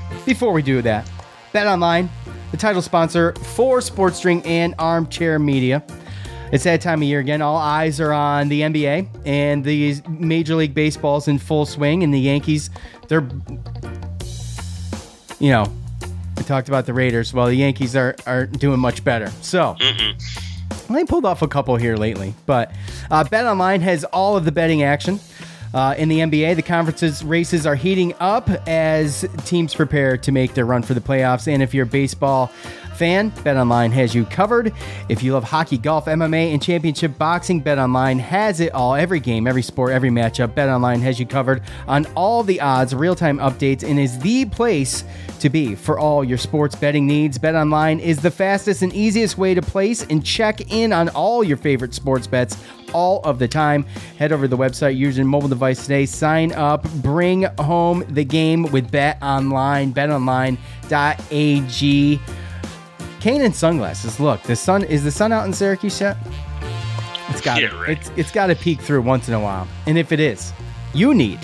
before we do that, BetOnline, the title sponsor for SportsDrink and Armchair Media. It's that time of year again. All eyes are on the N B A, and the Major League Baseball's in full swing, and the Yankees, they're, you know, we talked about the Raiders. Well, the Yankees are, are doing much better. So, mm-hmm. They pulled off a couple here lately, but uh, BetOnline has all of the betting action. Uh, in the N B A, the conferences races are heating up as teams prepare to make their run for the playoffs. And if you're a baseball fan, BetOnline has you covered. If you love hockey, golf, M M A, and championship boxing, BetOnline has it all. Every game, every sport, every matchup, BetOnline has you covered on all the odds, real-time updates, and is the place to be for all your sports betting needs. BetOnline is the fastest and easiest way to place and check in on all your favorite sports bets all of the time. Head over to the website, use your mobile device today, sign up, bring home the game with BetOnline, bet online dot a g. Cane and sunglasses. Look, the sun is the sun out in Syracuse yet? It's got yeah, right. it's it's got to peek through once in a while. And if it is, you need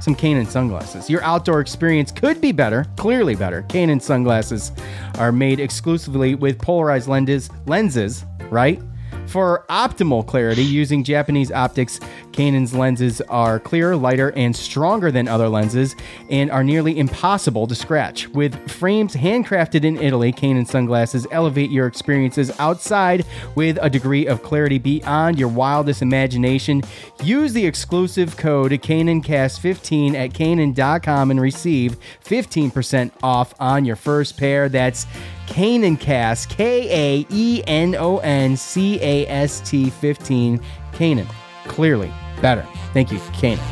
some Cane and sunglasses. Your outdoor experience could be better, clearly better. Cane and sunglasses are made exclusively with polarized lenses, lenses, right? For optimal clarity, using Japanese optics, Canon's lenses are clearer, lighter, and stronger than other lenses and are nearly impossible to scratch. With frames handcrafted in Italy, Canon sunglasses elevate your experiences outside with a degree of clarity beyond your wildest imagination. Use the exclusive code Canon Cast fifteen at Canon dot com and receive fifteen percent off on your first pair. That's Canoncast, K A E N O N C A S T fifteen. Canon. Clearly better. Thank you, Canon.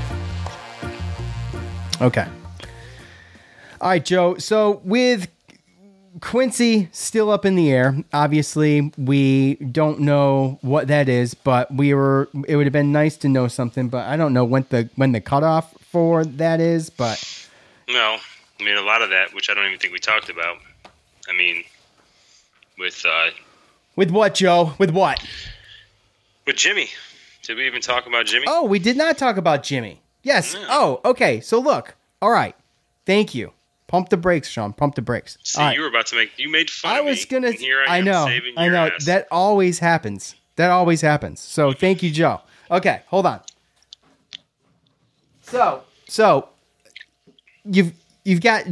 Okay. All right, Joe. So with Quincy still up in the air, obviously we don't know what that is, but we were. It would have been nice to know something, but I don't know when the when the cutoff for that is. But no, I mean a lot of that, which I don't even think we talked about. I mean, with uh, with what, Joe? With what? With Jimmy. Did we even talk about Jimmy? Oh, we did not talk about Jimmy. Yes. Yeah. Oh, okay. So look. All right. Thank you. Pump the brakes, Sean. Pump the brakes. See, all you right. were about to make. You made fun I of was me. Gonna, and here I, I am know. Saving I your know. Ass. That always happens. That always happens. So thank you, Joe. Okay. Hold on. So so you've you've got.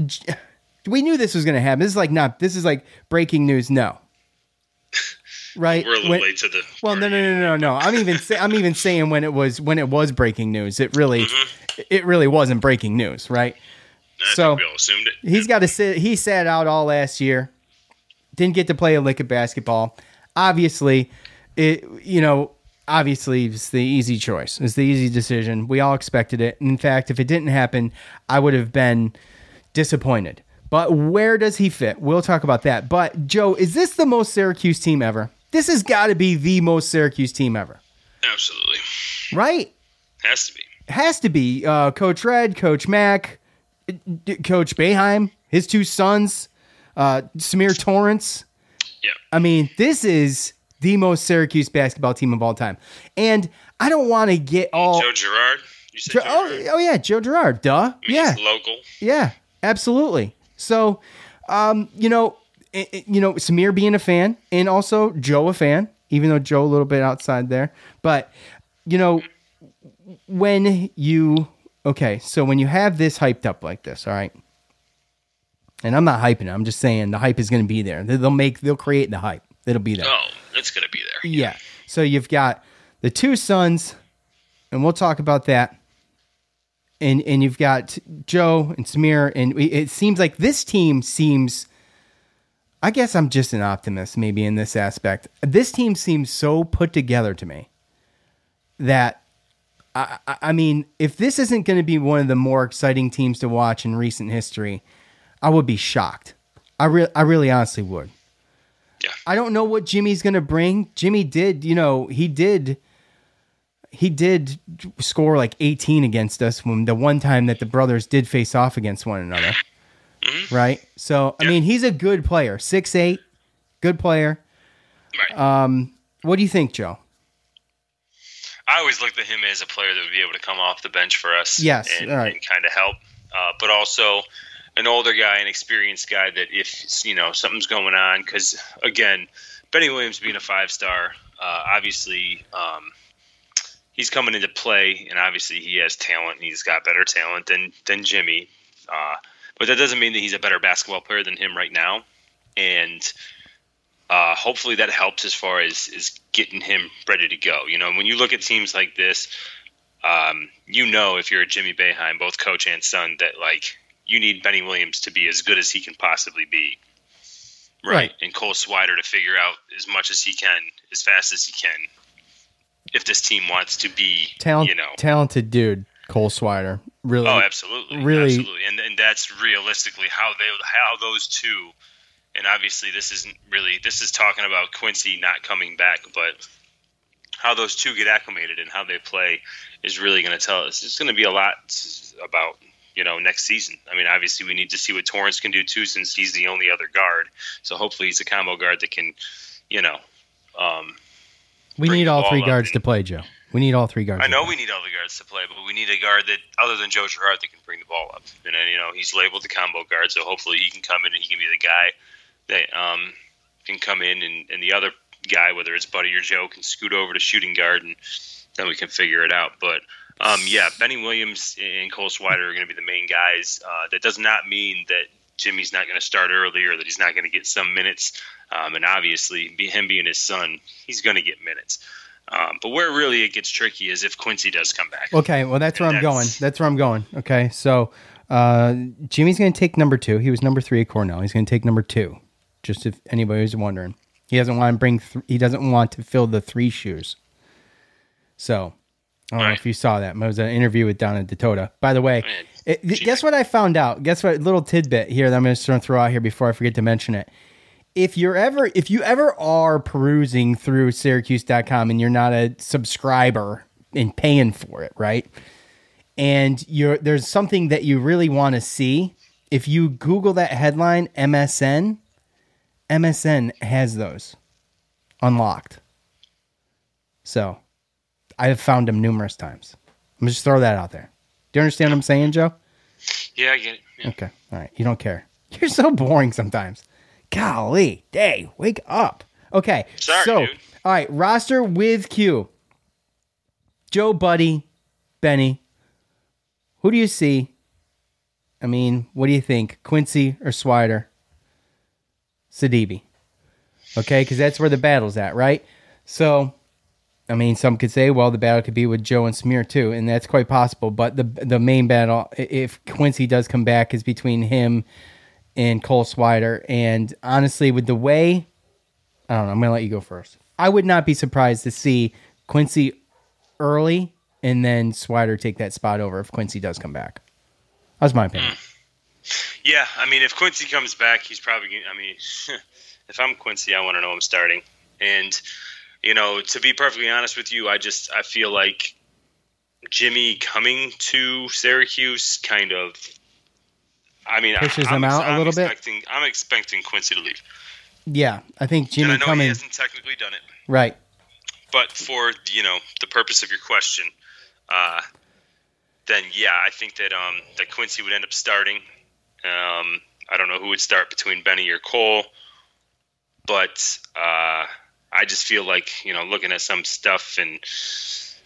We knew this was going to happen. This is like not. This is like breaking news. No. Right. We're a little when, late to the. Well, no, no, no, no, no. I'm even. Say, I'm even saying when it was when it was breaking news. It really, mm-hmm. it really wasn't breaking news, right? I so think we all assumed it. He's got to sit. He sat out all last year. Didn't get to play a lick of basketball. Obviously, it. You know. Obviously, it's the easy choice. It's the easy decision. We all expected it. In fact, if it didn't happen, I would have been disappointed. But where does he fit? We'll talk about that. But, Joe, is this the most Syracuse team ever? This has got to be the most Syracuse team ever. Absolutely. Right? Has to be. Has to be. Uh, Coach Red, Coach Mack, Coach Boeheim, his two sons, uh, Samir Torrance. Yeah. I mean, this is the most Syracuse basketball team of all time. And I don't want to get all... Joe Girard. You said Joe oh, Girard. oh, yeah, Joe Girard. Duh. I mean, yeah. He's local. Yeah, absolutely. So, um, you know, it, it, you know, Samir being a fan and also Joe a fan, even though Joe a little bit outside there. But, you know, when you okay, so when you have this hyped up like this, all right. And I'm not hyping it. I'm just saying the hype is going to be there. They'll make they'll create the hype. It'll be there. Oh, it's going to be there. Yeah. So you've got the two sons, and we'll talk about that. And and you've got Joe and Samir, and it seems like this team seems, I guess I'm just an optimist maybe in this aspect. This team seems so put together to me that, I, I mean, if this isn't going to be one of the more exciting teams to watch in recent history, I would be shocked. I, re- I really honestly would. Yeah. I don't know what Jimmy's going to bring. Jimmy did, you know, he did... he did score like eighteen against us when the one time that the brothers did face off against one another. Mm-hmm. Right? So, I yeah. mean, he's a good player. six eight, good player. Right. Um, what do you think, Joe? I always looked at him as a player that would be able to come off the bench for us yes, and, right. and kind of help, uh, but also an older guy, an experienced guy that if, you know, something's going on, because, again, Benny Williams being a five-star, uh, obviously um, he's coming into play, and obviously he has talent, and he's got better talent than, than Jimmy, uh, but that doesn't mean that he's a better basketball player than him right now, and Uh, hopefully that helps as far as, as getting him ready to go. You know, when you look at teams like this, um, you know, if you're a Jimmy Boeheim, both coach and son, that like you need Benny Williams to be as good as he can possibly be. Right. right. And Cole Swider to figure out as much as he can, as fast as he can, if this team wants to be, Talent, you know, talented dude, Cole Swider. Really? Oh, absolutely. Really? Absolutely. And and that's realistically how they, how those two, and obviously this isn't really – this is talking about Quincy not coming back, but how those two get acclimated and how they play is really going to tell us. It's going to be a lot about, you know, next season. I mean, obviously we need to see what Torrance can do too, since he's the only other guard. So hopefully he's a combo guard that can, you know um, – We need all three guards to play, Joe. We need all three guards. I know we need all the guards to play, but we need a guard that, other than Joe Girard, that can bring the ball up. And, you know, he's labeled the combo guard, so hopefully he can come in and he can be the guy – They um, can come in, and, and the other guy, whether it's Buddy or Joe, can scoot over to shooting guard, and then we can figure it out. But, um, yeah, Benny Williams and Cole Swider are going to be the main guys. Uh, that does not mean that Jimmy's not going to start early or that he's not going to get some minutes. Um, and obviously, be him being his son, he's going to get minutes. Um, but where really it gets tricky is if Quincy does come back. Okay, well, that's where and I'm that's, going. That's where I'm going. Okay, so uh, Jimmy's going to take number two. He was number three at Cornell. He's going to take number two. Just if anybody was wondering, he doesn't want to bring. Th- he doesn't want to fill the three shoes. So, I don't All know right. if you saw that. It was an interview with Donna DeTota. By the way, it, th- guess what I found out? Guess what? Little tidbit here that I'm going to throw out here before I forget to mention it. If you're ever, if you ever are perusing through Syracuse dot com and you're not a subscriber and paying for it, right? And you're there's something that you really want to see. If you Google that headline, M S N. M S N has those unlocked. So I have found them numerous times. I'm just throw that out there. Do you understand what I'm saying, Joe? Yeah, I get it. Yeah. Okay. All right. You don't care. You're so boring sometimes. Golly, day, wake up. Okay. Sorry, so, dude. All right. Roster with Q. Joe, Buddy, Benny. Who do you see? I mean, what do you think? Quincy or Swider? Sidibe. Okay, because that's where the battle's at, right? So, I mean, some could say, well, the battle could be with Joe and Samir too, and that's quite possible. But the the main battle, if Quincy does come back, is between him and Cole Swider. And honestly, with the way, I don't know, I'm going to let you go first. I would not be surprised to see Quincy early and then Swider take that spot over if Quincy does come back. That's my opinion. Yeah, I mean, if Quincy comes back, he's probably – I mean, if I'm Quincy, I want to know I'm starting. And, you know, to be perfectly honest with you, I just – I feel like Jimmy coming to Syracuse kind of – I mean, pushes I, him out I'm a little bit. I'm expecting Quincy to leave. Yeah, I think Jimmy and I know coming – he hasn't technically done it. Right. But for, you know, the purpose of your question, uh, then, yeah, I think that um, that Quincy would end up starting – Um, I don't know who would start between Benny or Cole, but uh, I just feel like, you know, looking at some stuff and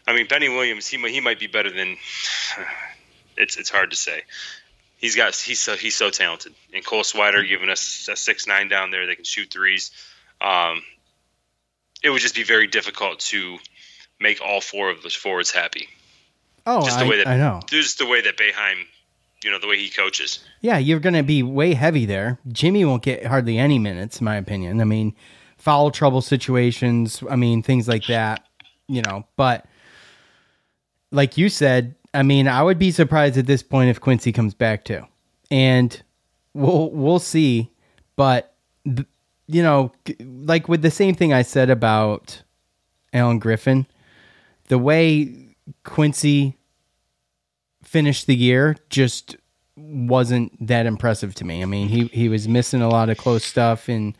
I mean, Benny Williams, he might, he might be better than it's, it's hard to say. He's got, he's so, he's so talented, and Cole Swider giving us a six, nine down there. They can shoot threes. Um, it would just be very difficult to make all four of those forwards happy. Oh, just the I, way that, I know. Just the way that Boeheim, you know, the way he coaches. Yeah, you're going to be way heavy there. Jimmy won't get hardly any minutes, in my opinion. I mean, foul trouble situations, I mean, things like that, you know. But like you said, I mean, I would be surprised at this point if Quincy comes back too. And we'll we'll see. But, you know, like with the same thing I said about Alan Griffin, the way Quincy finished the year just wasn't that impressive to me. I mean, he, he was missing a lot of close stuff, and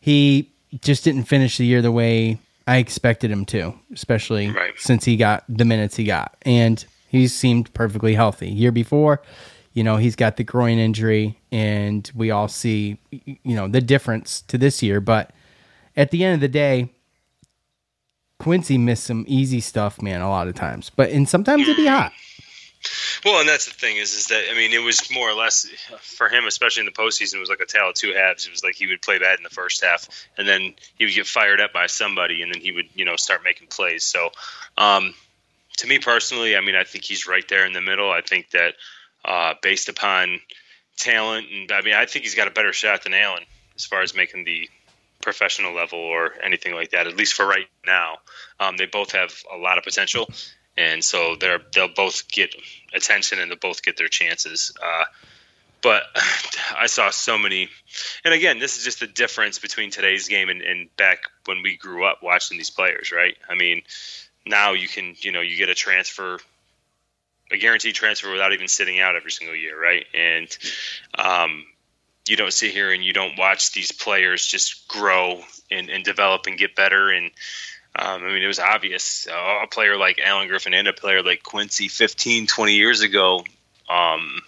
he just didn't finish the year the way I expected him to, especially right. since he got the minutes he got. And he seemed perfectly healthy. Year before, you know, he's got the groin injury, and we all see, you know, the difference to this year. But at the end of the day, Quincy missed some easy stuff, man, a lot of times. But and sometimes it'd be hot. Well, and that's the thing is, is that, I mean, it was more or less for him, especially in the postseason, it was like a tale of two halves. It was like he would play bad in the first half, and then he would get fired up by somebody, and then he would, you know, start making plays. So, um, to me personally, I mean, I think he's right there in the middle. I think that uh, based upon talent, and I mean, I think he's got a better shot than Allen as far as making the professional level or anything like that, at least for right now. Um, they both have a lot of potential. And so they're, they'll both get attention and they'll both get their chances. Uh, but I saw so many. And, again, this is just the difference between today's game and, and back when we grew up watching these players, right? I mean, now you can, you know, you get a transfer, a guaranteed transfer without even sitting out every single year, right? And um, you don't sit here and you don't watch these players just grow and, and develop and get better and – Um, I mean, it was obvious. Uh, a player like Alan Griffin and a player like Quincy fifteen, twenty years ago, um,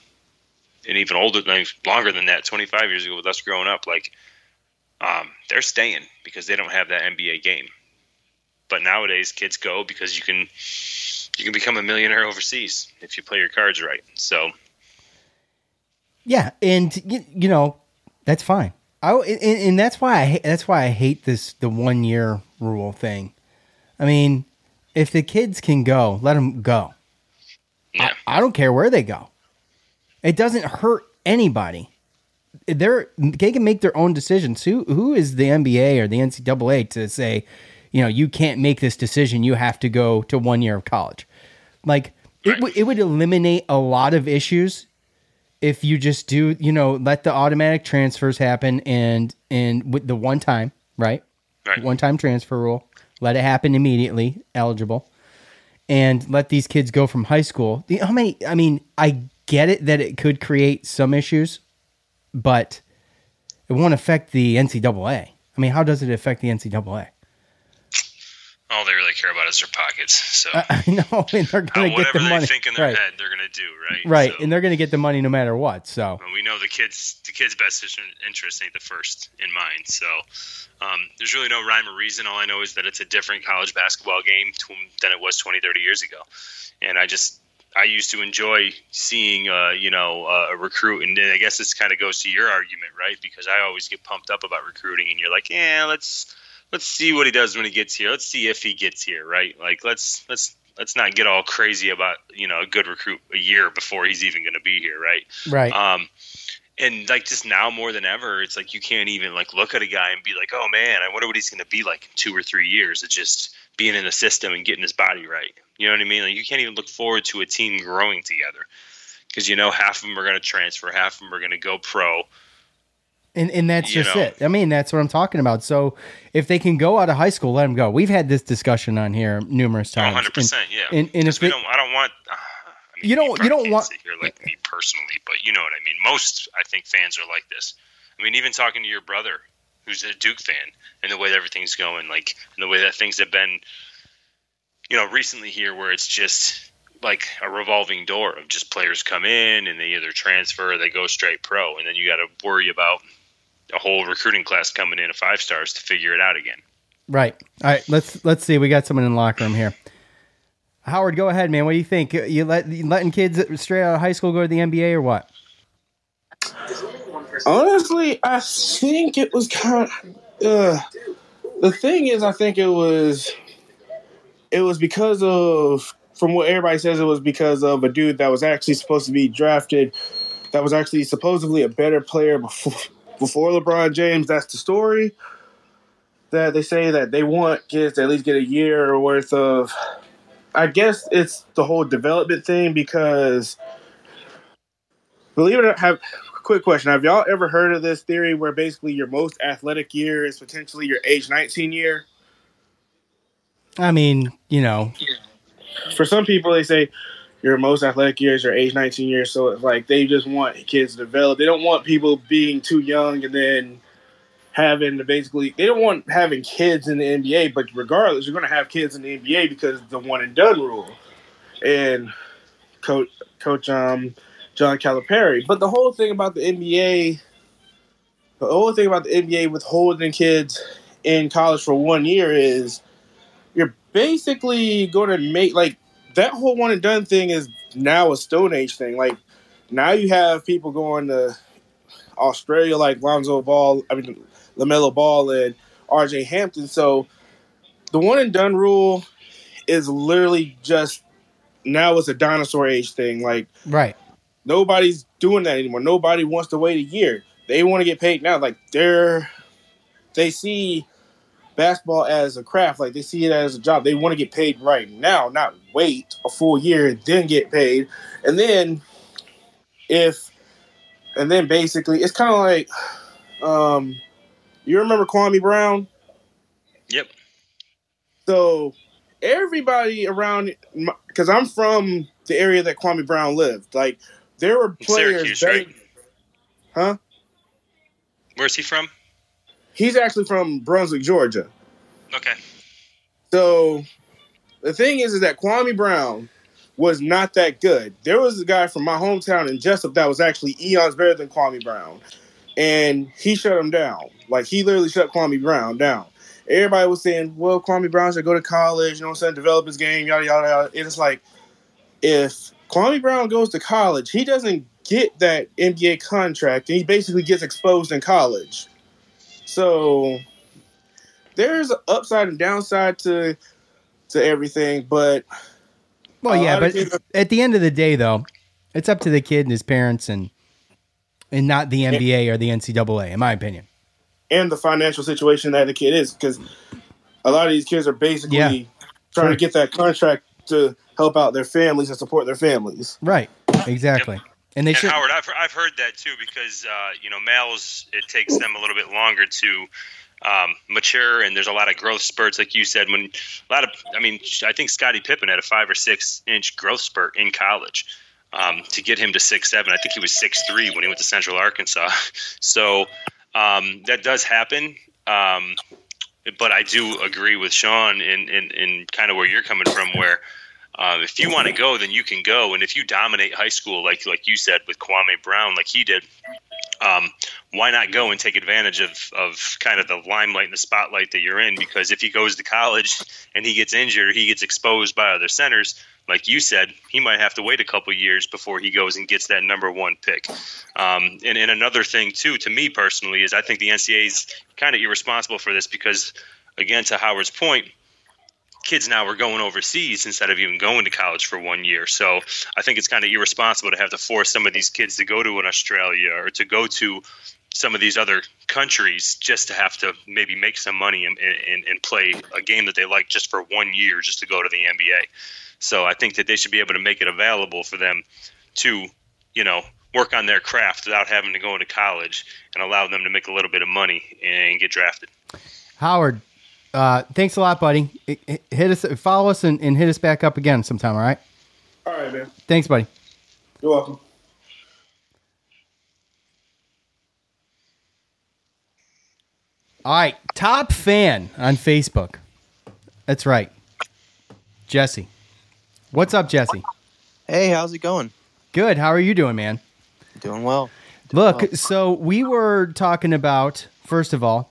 and even older, longer than that, twenty-five years ago with us growing up, like um, they're staying because they don't have that N B A game. But nowadays, kids go because you can you can become a millionaire overseas if you play your cards right. So, yeah, and you, you know that's fine. I and, and that's why I that's why I hate this the one year rule thing. I mean, if the kids can go, let them go. Yeah. I, I don't care where they go. It doesn't hurt anybody. They're, they can make their own decisions. Who who is the N B A or the N C double A to say, you know, you can't make this decision. You have to go to one year of college. Like right. it, w- it would eliminate a lot of issues if you just do, you know, let the automatic transfers happen and and with the one time, right? Right. One-time transfer rule. Let it happen immediately, eligible. And let these kids go from high school. The, how many? I mean, I get it that it could create some issues, but it won't affect the N C double A. I mean, how does it affect the N C double A? All they really care about is their pockets. So uh, I know, and they're going to get the money. Whatever they think in their right. head, they're going to do, right? Right, so, and they're going to get the money no matter what. So well, we know the kids, the kids' best interest ain't the first in mind. So um, there's really no rhyme or reason. All I know is that it's a different college basketball game to, than it was twenty, thirty years ago. And I just, I used to enjoy seeing, uh, you know, uh, a recruit. And I guess this kind of goes to your argument, right? Because I always get pumped up about recruiting, and you're like, yeah, let's. Let's see what he does when he gets here. Let's see if he gets here, right? Like let's let's let's not get all crazy about, you know, a good recruit a year before he's even going to be here, right? Right. Um, and like just now more than ever, it's like you can't even like look at a guy and be like, oh man, I wonder what he's going to be like in two or three years. It's just being in the system and getting his body right. You know what I mean? Like you can't even look forward to a team growing together because you know half of them are going to transfer, half of them are going to go pro. And and that's you just know. it. I mean, that's what I'm talking about. So if they can go out of high school, let them go. We've had this discussion on here numerous times. one hundred percent, and, yeah. And, and if we it, don't, I don't want. Uh, I mean, you don't. You don't want. Here like me personally, but you know what I mean. Most I think fans are like this. I mean, even talking to your brother, who's a Duke fan, and the way that everything's going, like and the way that things have been, you know, recently here, where it's just like a revolving door of just players come in and they either transfer or they go straight pro, and then you got to worry about a whole recruiting class coming in of five stars to figure it out again. Right. All right. Let's, let's see. We got someone in the locker room here. Howard, go ahead, man. What do you think? You let you letting kids straight out of high school go to the N B A or what? Honestly, I think it was kind of, uh, the thing is, I think it was, it was because of, from what everybody says, it was because of a dude that was actually supposed to be drafted, that was actually supposedly a better player before, before LeBron James. That's the story that they say, that they want kids to at least get a year worth of. I guess it's the whole development thing because, believe it or not, have quick question. Have y'all ever heard of this theory where basically your most athletic year is potentially your age nineteen year? I mean, you know. Yeah. For some people, they say your most athletic years are age nineteen years. So, it's like, they just want kids to develop. They don't want people being too young and then having to basically – they don't want having kids in the N B A. But regardless, you're going to have kids in the N B A because of the one-and-done rule. And Coach Coach um, John Calipari. But the whole thing about the N B A – the whole thing about the N B A withholding kids in college for one year is you're basically going to make, like, that whole one and done thing is now a Stone Age thing. Like, now you have people going to Australia like Lonzo Ball, I mean, LaMelo Ball and R J Hampton. So the one and done rule is literally just now it's a dinosaur age thing. Like, right. Nobody's doing that anymore. Nobody wants to wait a year. They want to get paid now. Like, they're, they see basketball as a craft. Like, they see it as a job. They want to get paid right now, not wait a full year and then get paid. And then if, and then basically, it's kind of like, um, you remember Kwame Brown? Yep. So everybody around, because I'm from the area that Kwame Brown lived. Like, there were players. Syracuse, right? Huh? Where's he from? He's actually from Brunswick, Georgia. Okay. So the thing is, is that Kwame Brown was not that good. There was a guy from my hometown in Jessup that was actually eons better than Kwame Brown. And he shut him down. Like, he literally shut Kwame Brown down. Everybody was saying, well, Kwame Brown should go to college, you know what I'm saying, develop his game, yada, yada, yada. And it's like, if Kwame Brown goes to college, he doesn't get that N B A contract, and he basically gets exposed in college. So there's an upside and downside to to everything, but well, yeah, but people- at the end of the day, though, it's up to the kid and his parents, and and not the N B A or the N C double A, in my opinion, and the financial situation that the kid is, because a lot of these kids are basically yeah. trying sure. to get that contract to help out their families and support their families. Right, exactly. Yep. And, they and should. Howard, I've I've heard that too, because uh, you know, males, it takes them a little bit longer to um, mature, and there's a lot of growth spurts, like you said. When a lot of, I mean, I think Scottie Pippen had a five or six inch growth spurt in college um, to get him to six seven. I think he was six three when he went to Central Arkansas. So um, that does happen, um, but I do agree with Sean in in, in kind of where you're coming from, where. Uh, if you want to go, then you can go. And if you dominate high school, like like you said with Kwame Brown, like he did, um, why not go and take advantage of, of kind of the limelight and the spotlight that you're in? Because if he goes to college and he gets injured, he gets exposed by other centers, like you said, he might have to wait a couple years before he goes and gets that number one pick. Um, and, and another thing, too, to me personally, is I think the N C double A is kind of irresponsible for this because, again, to Howard's point, kids now are going overseas instead of even going to college for one year. So I think it's kind of irresponsible to have to force some of these kids to go to an Australia or to go to some of these other countries just to have to maybe make some money and, and, and play a game that they like just for one year just to go to the N B A. So I think that they should be able to make it available for them to, you know, work on their craft without having to go into college and allow them to make a little bit of money and get drafted. Howard, Uh, thanks a lot, buddy. Hit us, follow us, and, and hit us back up again sometime. All right. All right, man. Thanks, buddy. You're welcome. All right, top fan on Facebook. That's right, Jesse. What's up, Jesse? Hey, how's it going? Good. How are you doing, man? Doing well. Doing Look, well. So we were talking about, first of all,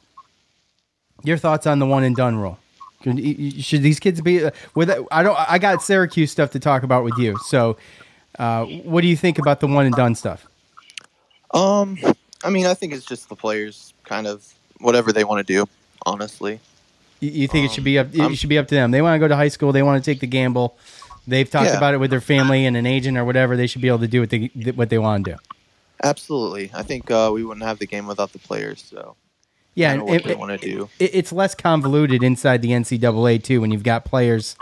your thoughts on the one and done rule? Should these kids be uh, with? I don't. I got Syracuse stuff to talk about with you. So, uh, what do you think about the one and done stuff? Um, I mean, I think it's just the players, kind of whatever they want to do. Honestly, you, you think um, it should be up? It I'm, should be up to them. They want to go to high school. They want to take the gamble. They've talked yeah. about it with their family and an agent or whatever. They should be able to do what they what they want to do. Absolutely, I think uh, we wouldn't have the game without the players. So. Yeah, and it, it, do. It, it's less convoluted inside the N C double A, too, when you've got players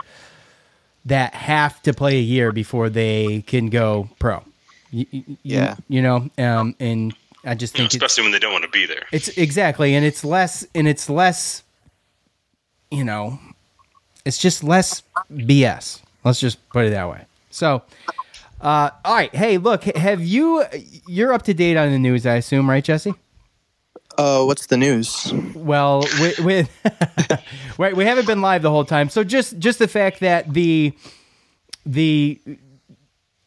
that have to play a year before they can go pro. You, yeah. You, you know, um, and I just think... You know, especially when they don't want to be there. It's exactly, and it's less, and it's less, you know, It's just less B S. Let's just put it that way. So, uh, all right. Hey, look, have you, you're up to date on the news, I assume, right, Jesse? Uh, what's the news? Well, with, with right, we haven't been live the whole time. So just, just the fact that the, the,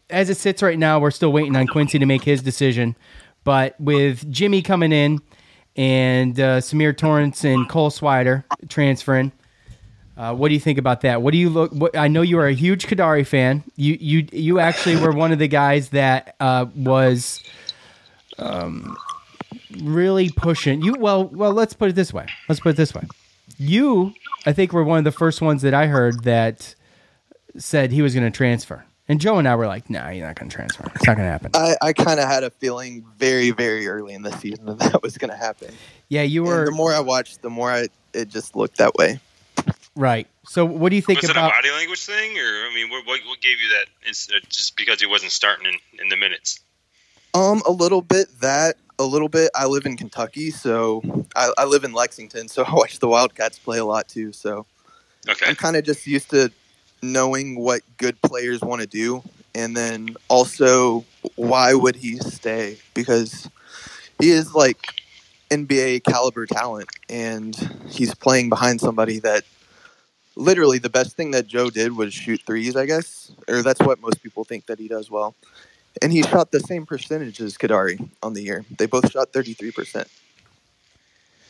as it sits right now, we're still waiting on Quincy to make his decision. But with Jimmy coming in and uh, Samir Torrance and Cole Swider transferring, uh, what do you think about that? What do you look? What, I know you are a huge Kadari fan. You you you actually were one of the guys that uh, was um, really pushing you. Well, well, let's put it this way. Let's put it this way. You, I think, were one of the first ones that I heard that said he was going to transfer. And Joe and I were like, "Nah, you're not going to transfer. It's not going to happen." I, I kind of had a feeling very, very early in the season that that was going to happen. Yeah, you were. And the more I watched, the more I, it just looked that way. Right. So, what do you think was about? Was it a body language thing, or I mean, what, what, what gave you that? It's just because he wasn't starting in, in the minutes. Um, a little bit that, a little bit. I live in Kentucky, so I, I live in Lexington, so I watch the Wildcats play a lot too. So, okay, I'm kind of just used to knowing what good players want to do, and then also why would he stay, because he is like N B A caliber talent, and he's playing behind somebody that literally the best thing that Joe did was shoot threes, I guess, or that's what most people think that he does well, and he shot the same percentage as Kadari on the year. They both shot thirty-three percent.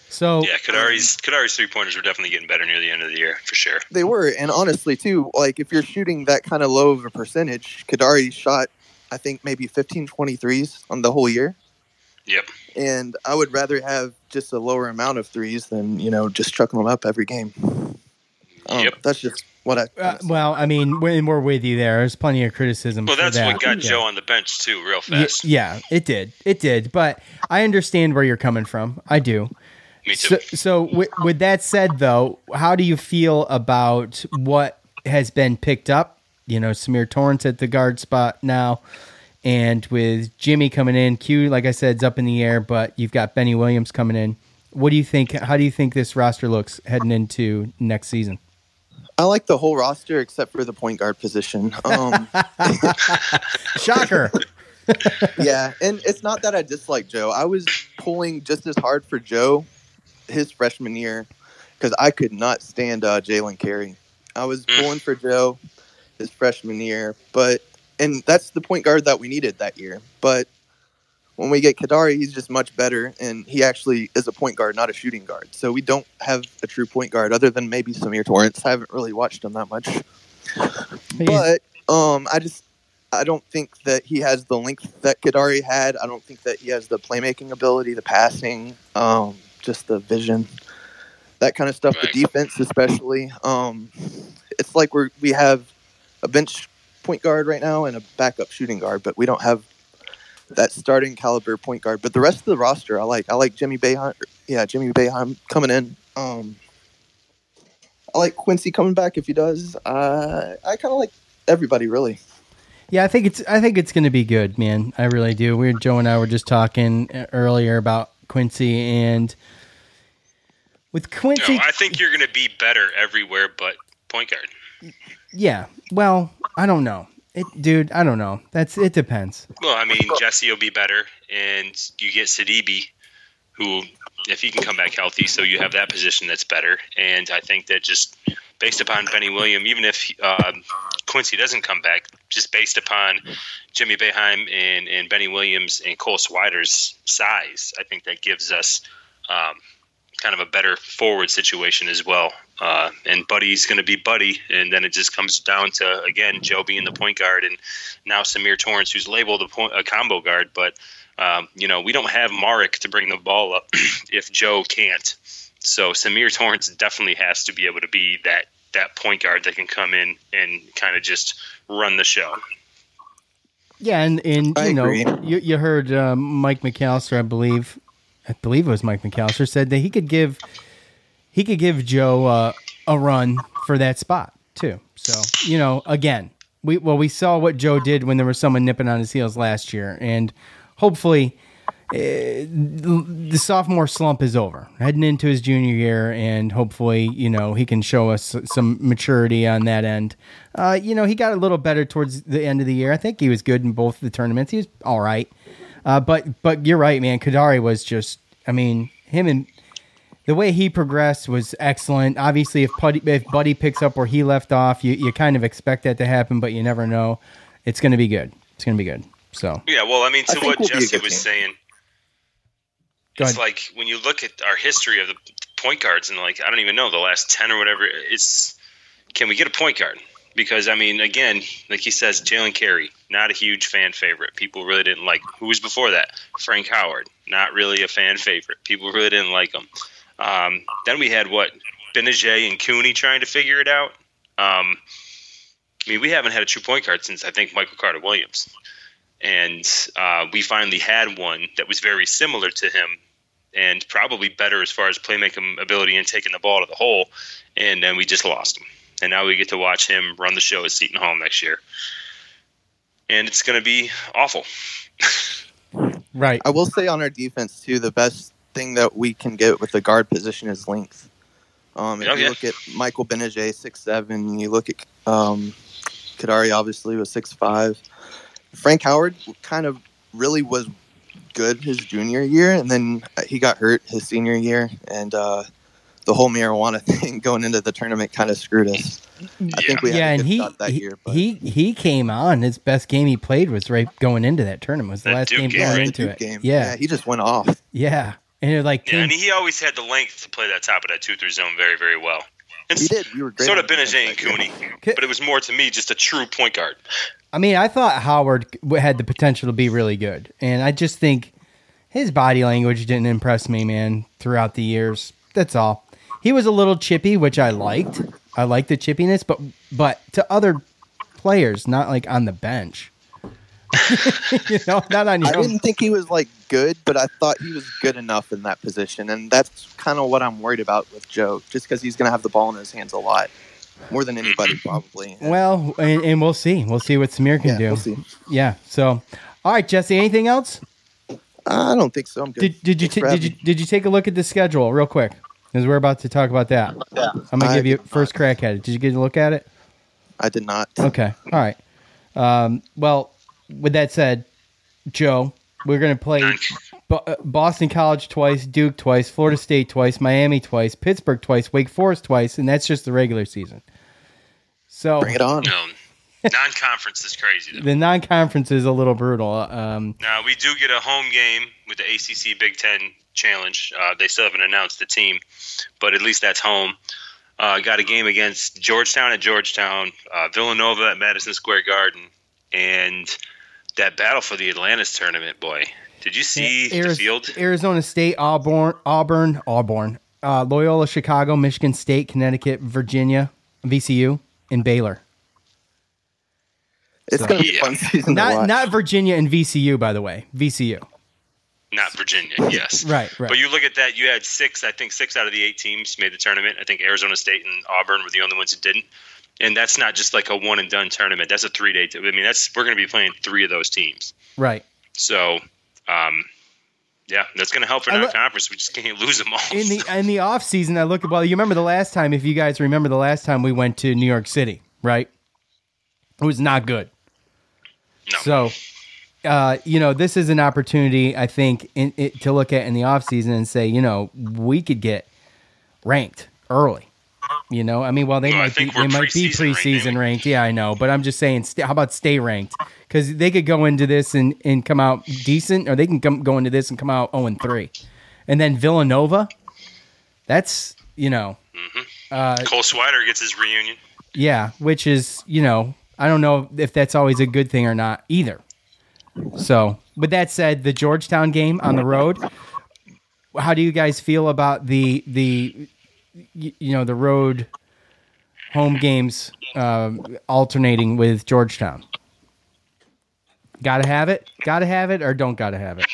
So yeah, Kadari's um, Kadari's three pointers were definitely getting better near the end of the year for sure. They were, and honestly too, like if you're shooting that kind of low of a percentage, Kadari shot I think maybe fifteen, twenty threes on the whole year. Yep. And I would rather have just a lower amount of threes than, you know, just chucking them up every game. Um, yep. That's just what I. Uh, well, I mean, we're, we're with you there. There's plenty of criticism. Well, for that's that. What got yeah. Joe on the bench too, real fast. Yeah, yeah, it did, it did. But I understand where you're coming from. I do. Me too. So, so with, with that said, though, how do you feel about what has been picked up? You know, Samir Torrance at the guard spot now, and with Jimmy coming in, Q, like I said, is up in the air, but you've got Benny Williams coming in. What do you think? How do you think this roster looks heading into next season? I like the whole roster except for the point guard position. Um, Shocker. Yeah, and it's not that I dislike Joe. I was pulling just as hard for Joe his freshman year because I could not stand uh, Jalen Carey. I was pulling for Joe his freshman year, but and that's the point guard that we needed that year. But when we get Kadari, he's just much better, and he actually is a point guard, not a shooting guard. So we don't have a true point guard other than maybe Samir Torrance. I haven't really watched him that much. But um, I just I don't think that he has the length that Kadari had. I don't think that he has the playmaking ability, the passing, um, just the vision, that kind of stuff, right. The defense especially. Um, it's like we we have a bench point guard right now and a backup shooting guard, but we don't have that starting caliber point guard. But the rest of the roster, I like. I like Jimmy Boeheim. Yeah, Jimmy Boeheim coming in. Um, I like Quincy coming back if he does. Uh, I kind of like everybody, really. Yeah, I think it's I think it's going to be good, man. I really do. We Joe and I were just talking earlier about Quincy, and with Quincy, no, I think you're going to be better everywhere but point guard. Yeah. Well, I don't know. It, dude, I don't know. That's it depends. Well, I mean, Jesse will be better, and you get Sidibe, who, if he can come back healthy, so you have that position that's better. And I think that just based upon Benny Williams, even if uh, Quincy doesn't come back, just based upon Jimmy Boeheim and, and Benny Williams and Cole Swider's size, I think that gives us um, kind of a better forward situation as well. Uh, and Buddy's going to be Buddy, and then it just comes down to, again, Joe being the point guard, and now Samir Torrance, who's labeled a, point, a combo guard. But, um, you know, we don't have Marek to bring the ball up if Joe can't. So Samir Torrance definitely has to be able to be that, that point guard that can come in and kind of just run the show. Yeah, and, and you know, you, you heard uh, Mike McAllister, I believe, I believe it was Mike McAllister, said that he could give – He could give Joe uh, a run for that spot, too. So, you know, again, we well, we saw what Joe did when there was someone nipping on his heels last year. And hopefully the sophomore slump is over, heading into his junior year, and hopefully, you know, he can show us some maturity on that end. Uh, you know, he got a little better towards the end of the year. I think he was good in both the tournaments. He was all right. Uh, but but you're right, man. Kadari was just, I mean, him and the way he progressed was excellent. Obviously, if Buddy, if Buddy picks up where he left off, you, you kind of expect that to happen, but you never know. It's going to be good. It's going to be good. So yeah, well, I mean, to I what we'll Jesse was game. saying, it's like when you look at our history of the point guards and, like, I don't even know, the last ten or whatever, it's can we get a point guard? Because, I mean, again, like he says, Jalen Carey, not a huge fan favorite. People really didn't like him. Who was before that? Frank Howard, not really a fan favorite. People really didn't like him. Um, then we had, what, Benajay and Cooney trying to figure it out. Um, I mean, we haven't had a true point guard since, I think, Michael Carter Williams. And uh, we finally had one that was very similar to him and probably better as far as playmaking ability and taking the ball to the hole, and then we just lost him. And now we get to watch him run the show at Seton Hall next year. And it's going to be awful. Right. I will say on our defense, too, the best thing that we can get with the guard position is length. Um, if okay. you look at Michael Benajay, six seven, you look at um, Kadari, obviously, was six five. Frank Howard kind of really was good his junior year, and then he got hurt his senior year, and uh, the whole marijuana thing going into the tournament kind of screwed us. Yeah. I think we had yeah, a good and he, shot that he, year. But. He he came on. His best game he played was right going into that tournament. Was the that last Duke game going yeah, into Duke it. Game. Yeah. yeah, he just went off. Yeah, and it like yeah, and he always had the length to play that top of that two three zone very, very well. And we did. We were great. Sort of Benajay and Cooney, but it was more to me just a true point guard. I mean, I thought Howard had the potential to be really good, and I just think his body language didn't impress me, man, throughout the years. That's all. He was a little chippy, which I liked. I liked the chippiness, but but to other players, not like on the bench. you know, not on your I own. Didn't think he was like good, but I thought he was good enough in that position, and that's kind of what I'm worried about with Joe, just because he's going to have the ball in his hands a lot. More than anybody, probably. Yeah. Well, and, and we'll see. We'll see what Samir can yeah, do. We'll see. Yeah. So, all right, Jesse. Anything else? I don't think so. I'm good. Did, did you t- did you did you take a look at the schedule real quick? Because we're about to talk about that. Yeah. I'm gonna I give you first not. crack at it. Did you get a look at it? I did not. Okay. All right. Um, well, with that said, Joe, we're gonna play Bo- Boston College twice, Duke twice, Florida State twice, Miami twice, Pittsburgh twice, Wake Forest twice, and that's just the regular season. So bring it on. No, non-conference is crazy, though. The non-conference is a little brutal. Um, now, we do get a home game with the A C C Big Ten Challenge. Uh, they still haven't announced the team, but at least that's home. Uh, got a game against Georgetown at Georgetown, uh, Villanova at Madison Square Garden, and that battle for the Atlantis tournament, boy. Did you see yeah, Ari- the field? Arizona State, Auburn, Auburn, Auburn, uh, Loyola, Chicago, Michigan State, Connecticut, Virginia, V C U. And Baylor. It's so. going to be a fun season. Not, to watch. Not Virginia and V C U, by the way. V C U. Not Virginia, yes. right, right. But you look at that, you had six, I think six out of the eight teams made the tournament. I think Arizona State and Auburn were the only ones that didn't. And that's not just like a one-and-done tournament. That's a three-day t- I mean, that's we're going to be playing three of those teams. Right. So, um, yeah, that's going to help for non-conference. We just can't lose them all. In the in the off season, I look at well, you remember the last time? If you guys remember the last time we went to New York City, right? It was not good. No. So, uh, you know, this is an opportunity I think in, it, to look at in the off season and say, you know, we could get ranked early. You know, I mean, well, they no, might be, they might be preseason ranked, ranked. Yeah, I know, but I'm just saying, st- how about stay ranked? Because they could go into this and, and come out decent, or they can come, go into this and come out oh and three. And then Villanova, that's, you know. Mm-hmm. Uh, Cole Swider gets his reunion. Yeah, which is, you know, I don't know if that's always a good thing or not either. So, with that said, the Georgetown game on the road, how do you guys feel about the the – you know, the road home games uh, alternating with Georgetown? Gotta have it? Gotta have it or don't gotta have it?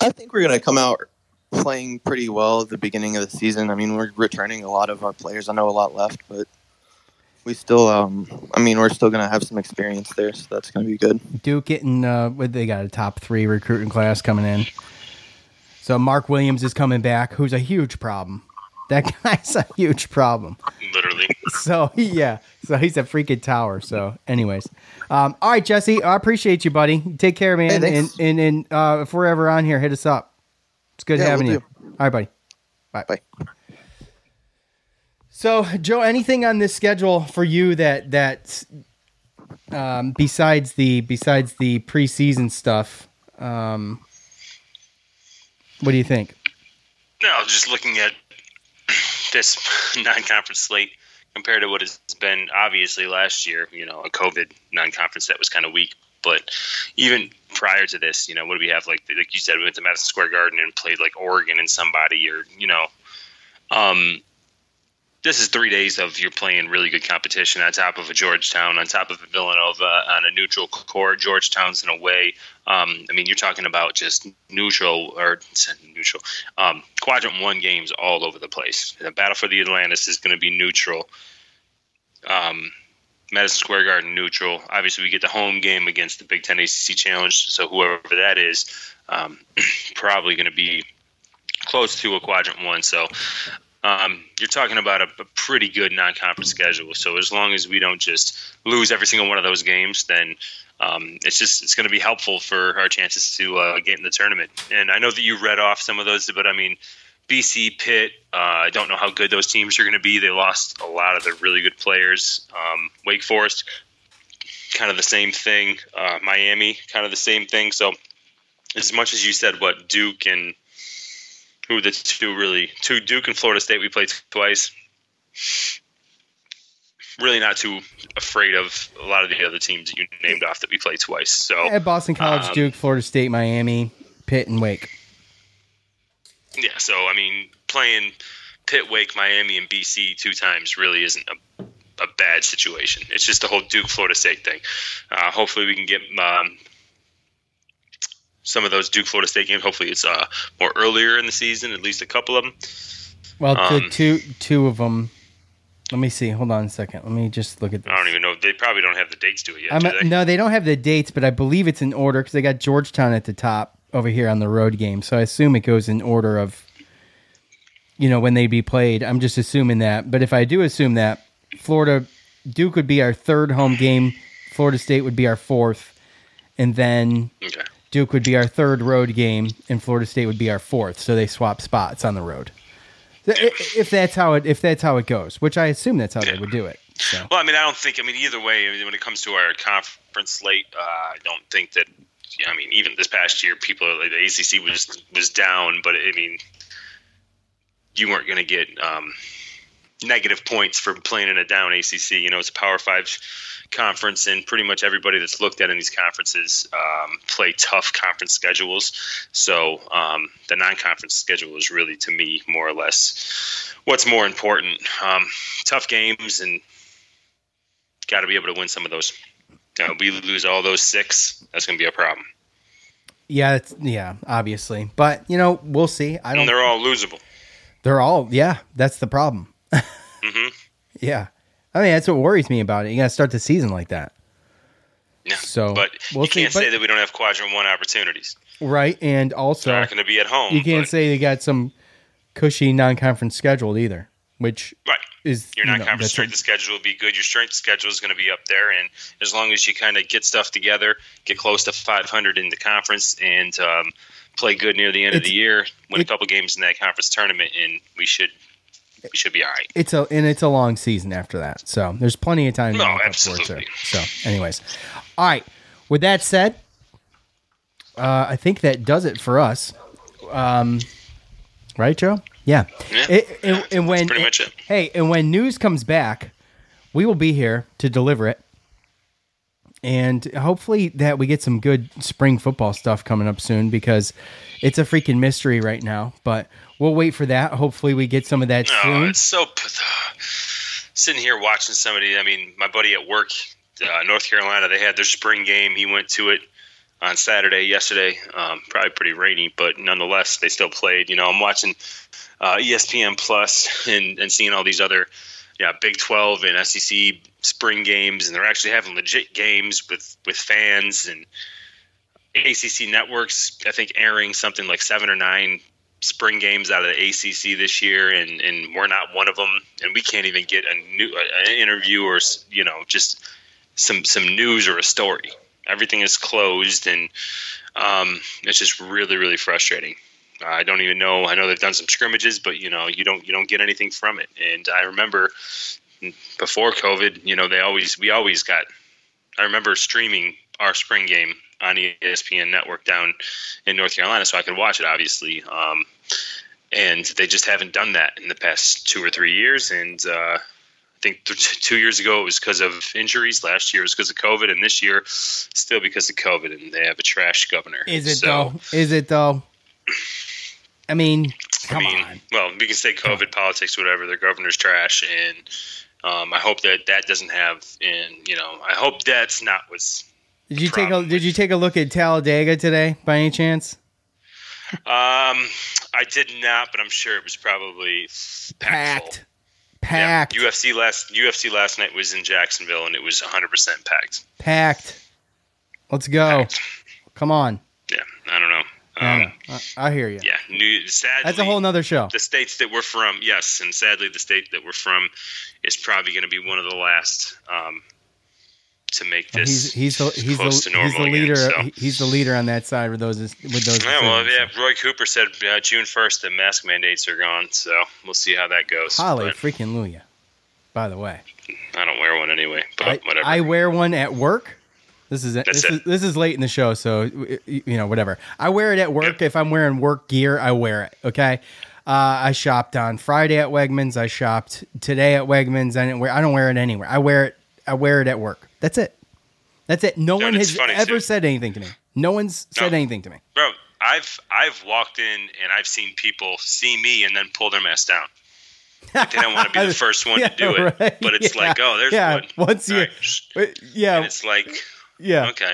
I think we're going to come out playing pretty well at the beginning of the season. I mean, we're returning a lot of our players. I know a lot left, but we still, um, I mean, we're still going to have some experience there, so that's going to be good. Duke getting, uh, they got a top three recruiting class coming in. So Mark Williams is coming back, who's a huge problem. That guy's a huge problem. Literally. So, yeah. So he's a freaking tower. So, anyways. Um, all right, Jesse, I appreciate you, buddy. Take care, man. Hey, and and, and uh, if we're ever on here, hit us up. It's good yeah, having we'll you. Do. All right, buddy. Bye. Bye. So, Joe, anything on this schedule for you that that's um, besides the besides the preseason stuff? Um, What do you think? No, just looking at this non-conference slate compared to what has been obviously last year, you know, a COVID non-conference that was kind of weak. But even prior to this, you know, what do we have? Like like you said, we went to Madison Square Garden and played like Oregon and somebody or, you know, um, this is three days of you're playing really good competition on top of a Georgetown, on top of a Villanova, on a neutral court. Georgetown's in a way. Um, I mean, you're talking about just neutral or neutral um, quadrant one games all over the place. The battle for the Atlantis is going to be neutral. Um, Madison Square Garden neutral. Obviously, we get the home game against the Big Ten A C C Challenge. So whoever that is, um, probably going to be close to a quadrant one. So. Um, you're talking about a, a pretty good non-conference schedule. So as long as we don't just lose every single one of those games, then um, it's just it's going to be helpful for our chances to uh, get in the tournament. And I know that you read off some of those, but I mean, B C, Pitt, uh, I don't know how good those teams are going to be. They lost a lot of the really good players. Um, Wake Forest, kind of the same thing. Uh, Miami, kind of the same thing. So as much as you said what Duke and Who the two really two Duke and Florida State we played twice. Really not too afraid of a lot of the other teams that you named off that we played twice. So at Boston College, um, Duke, Florida State, Miami, Pitt, and Wake. Yeah, so I mean, playing Pitt, Wake, Miami, and B C two times really isn't a, a bad situation. It's just the whole Duke, Florida State thing. Uh, hopefully, we can get. Um, Some of those Duke Florida State games. Hopefully, it's uh, more earlier in the season. At least a couple of them. Well, um, the two two of them. Let me see. Hold on a second. Let me just look at this. I don't even know. They probably don't have the dates to it yet. Do they? No, they don't have the dates, but I believe it's in order because they got Georgetown at the top over here on the road game. So I assume it goes in order of, you know, when they'd be played. I'm just assuming that. But if I do assume that, Florida Duke would be our third home game. Florida State would be our fourth, and then. Okay. Duke would be our third road game, and Florida State would be our fourth. So they swap spots on the road. If that's how it, if that's how it goes, which I assume that's how yeah. they would do it. So. Well, I mean, I don't think. I mean, either way, I mean, when it comes to our conference slate, uh, I don't think that. I mean, even this past year, people like the A C C was was down, but I mean, you weren't going to get um, negative points for playing in a down A C C. You know, it's a Power Five conference, and pretty much everybody that's looked at in these conferences um, play tough conference schedules. So um, the non-conference schedule is really, to me, more or less what's more important. Um, tough games, and got to be able to win some of those. Uh, we lose all those six, that's going to be a problem. Yeah, it's, yeah, obviously, but you know, we'll see. I don't. And they're all losable. They're all, yeah. That's the problem. mm-hmm. Yeah. I mean, that's what worries me about it. You got to start the season like that. Yeah, so, but we'll you can't see, but, say that we don't have quadrant one opportunities. Right, and also... They're not going to be at home. You can't but, say they got some cushy non-conference scheduled either, which right. is... Your non-conference you know, strength of schedule will be good. Your strength schedule is going to be up there, and as long as you kind of get stuff together, get close to five hundred in the conference, and um, play good near the end of the year, win it, a couple games in that conference tournament, and we should... We should be all right. It's a and it's a long season after that, so there's plenty of time. No, absolutely. So, anyways, all right. With that said, uh, I think that does it for us. Um, right, Joe? Yeah. Yeah. It, it, yeah and when that's pretty much it. Hey, and when news comes back, we will be here to deliver it, and hopefully that we get some good spring football stuff coming up soon because it's a freaking mystery right now, but. We'll wait for that. Hopefully we get some of that oh, soon. It's so – sitting here watching somebody – I mean, my buddy at work, uh, North Carolina, they had their spring game. He went to it on Saturday, yesterday, um, probably pretty rainy, but nonetheless, they still played. You know, I'm watching uh, E S P N Plus and, and seeing all these other yeah, Big twelve and S E C spring games, and they're actually having legit games with, with fans, and A C C networks, I think, airing something like seven or nine spring games out of the A C C this year, and, and we're not one of them, and we can't even get a new an interview or, you know, just some some news or a story. Everything is closed, and um, it's just really, really frustrating. Uh, I don't even know. I know they've done some scrimmages, but you know, you don't you don't get anything from it. And I remember before COVID, you know, they always we always got. I remember streaming our spring game on E S P N Network down in North Carolina, so I could watch it, obviously. Um, and they just haven't done that in the past two or three years. And uh, I think th- two years ago it was because of injuries. Last year it was because of COVID, and this year still because of COVID. And they have a trash governor. Is it so, though? Is it though? I mean, come I mean, on. Well, we can say COVID, politics, whatever. Their governor's trash, and um, I hope that that doesn't have. And you know, I hope that's not what's. Did you take a Did you take a look at Talladega today, by any chance? Um, I did not, but I'm sure it was probably packed. Packed. Yeah, U F C last U F C last night was in Jacksonville, and it was one hundred percent packed. Packed. Let's go. Packed. Come on. Yeah, I don't know. Um, yeah, I hear you. Yeah, new, sadly, that's a whole nother show. The states that we're from, yes, and sadly, the state that we're from is probably going to be one of the last um, to make this. He's, he's the, he's close the, to normal he's the leader. Again, so. He's the leader on that side with those. With those. Yeah, well, yeah. Roy Cooper said uh, June first the mask mandates are gone, so we'll see how that goes. Holly freaking Luya! By the way, I don't wear one anyway, but I, whatever. I wear one at work. This is this is, this is late in the show, so, you know, whatever. I wear it at work. Yep. If I'm wearing work gear, I wear it, okay? Uh, I shopped on Friday at Wegmans. I shopped today at Wegmans. I, didn't wear, I don't wear it anywhere. I wear it I wear it at work. That's it. That's it. No, no one has ever too. said anything to me. No one's no. said anything to me. Bro, I've I've walked in, and I've seen people see me and then pull their mask down. Like they don't want to be the first one yeah, to do it. Right? But it's yeah. like, oh, there's yeah. one. Once you, right. Yeah. And it's like... Yeah. Okay.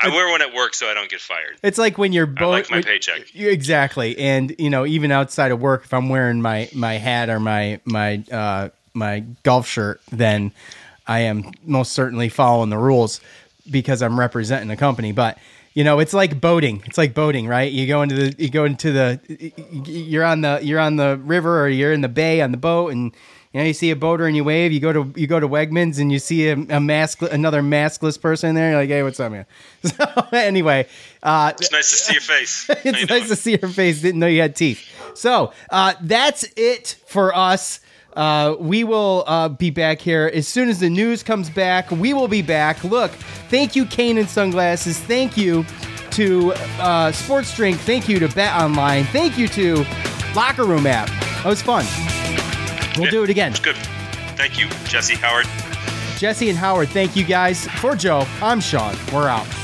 I it's, wear one at work so I don't get fired. It's like when you're both. I like my paycheck. You, exactly, and you know, even outside of work, if I'm wearing my, my hat or my my uh, my golf shirt, then I am most certainly following the rules because I'm representing the company. But you know, it's like boating. It's like boating, right? You go into the you go into the you're on the you're on the river or you're in the bay on the boat and. You know, you see a boater and you wave. You go to you go to Wegmans and you see a, a mask, another maskless person there. You're like, hey, what's up, man? So anyway, uh, it's nice to see your face. It's nice to see your face. Didn't know you had teeth. So uh, that's it for us. Uh, we will uh, be back here as soon as the news comes back. We will be back. Look, thank you, Kane and Sunglasses. Thank you to uh, Sports Drink. Thank you to BetOnline. Thank you to Locker Room app. That was fun. We'll yeah, do it again. It's good. Thank you, Jesse Howard. Jesse and Howard, thank you guys. For Joe, I'm Sean. We're out.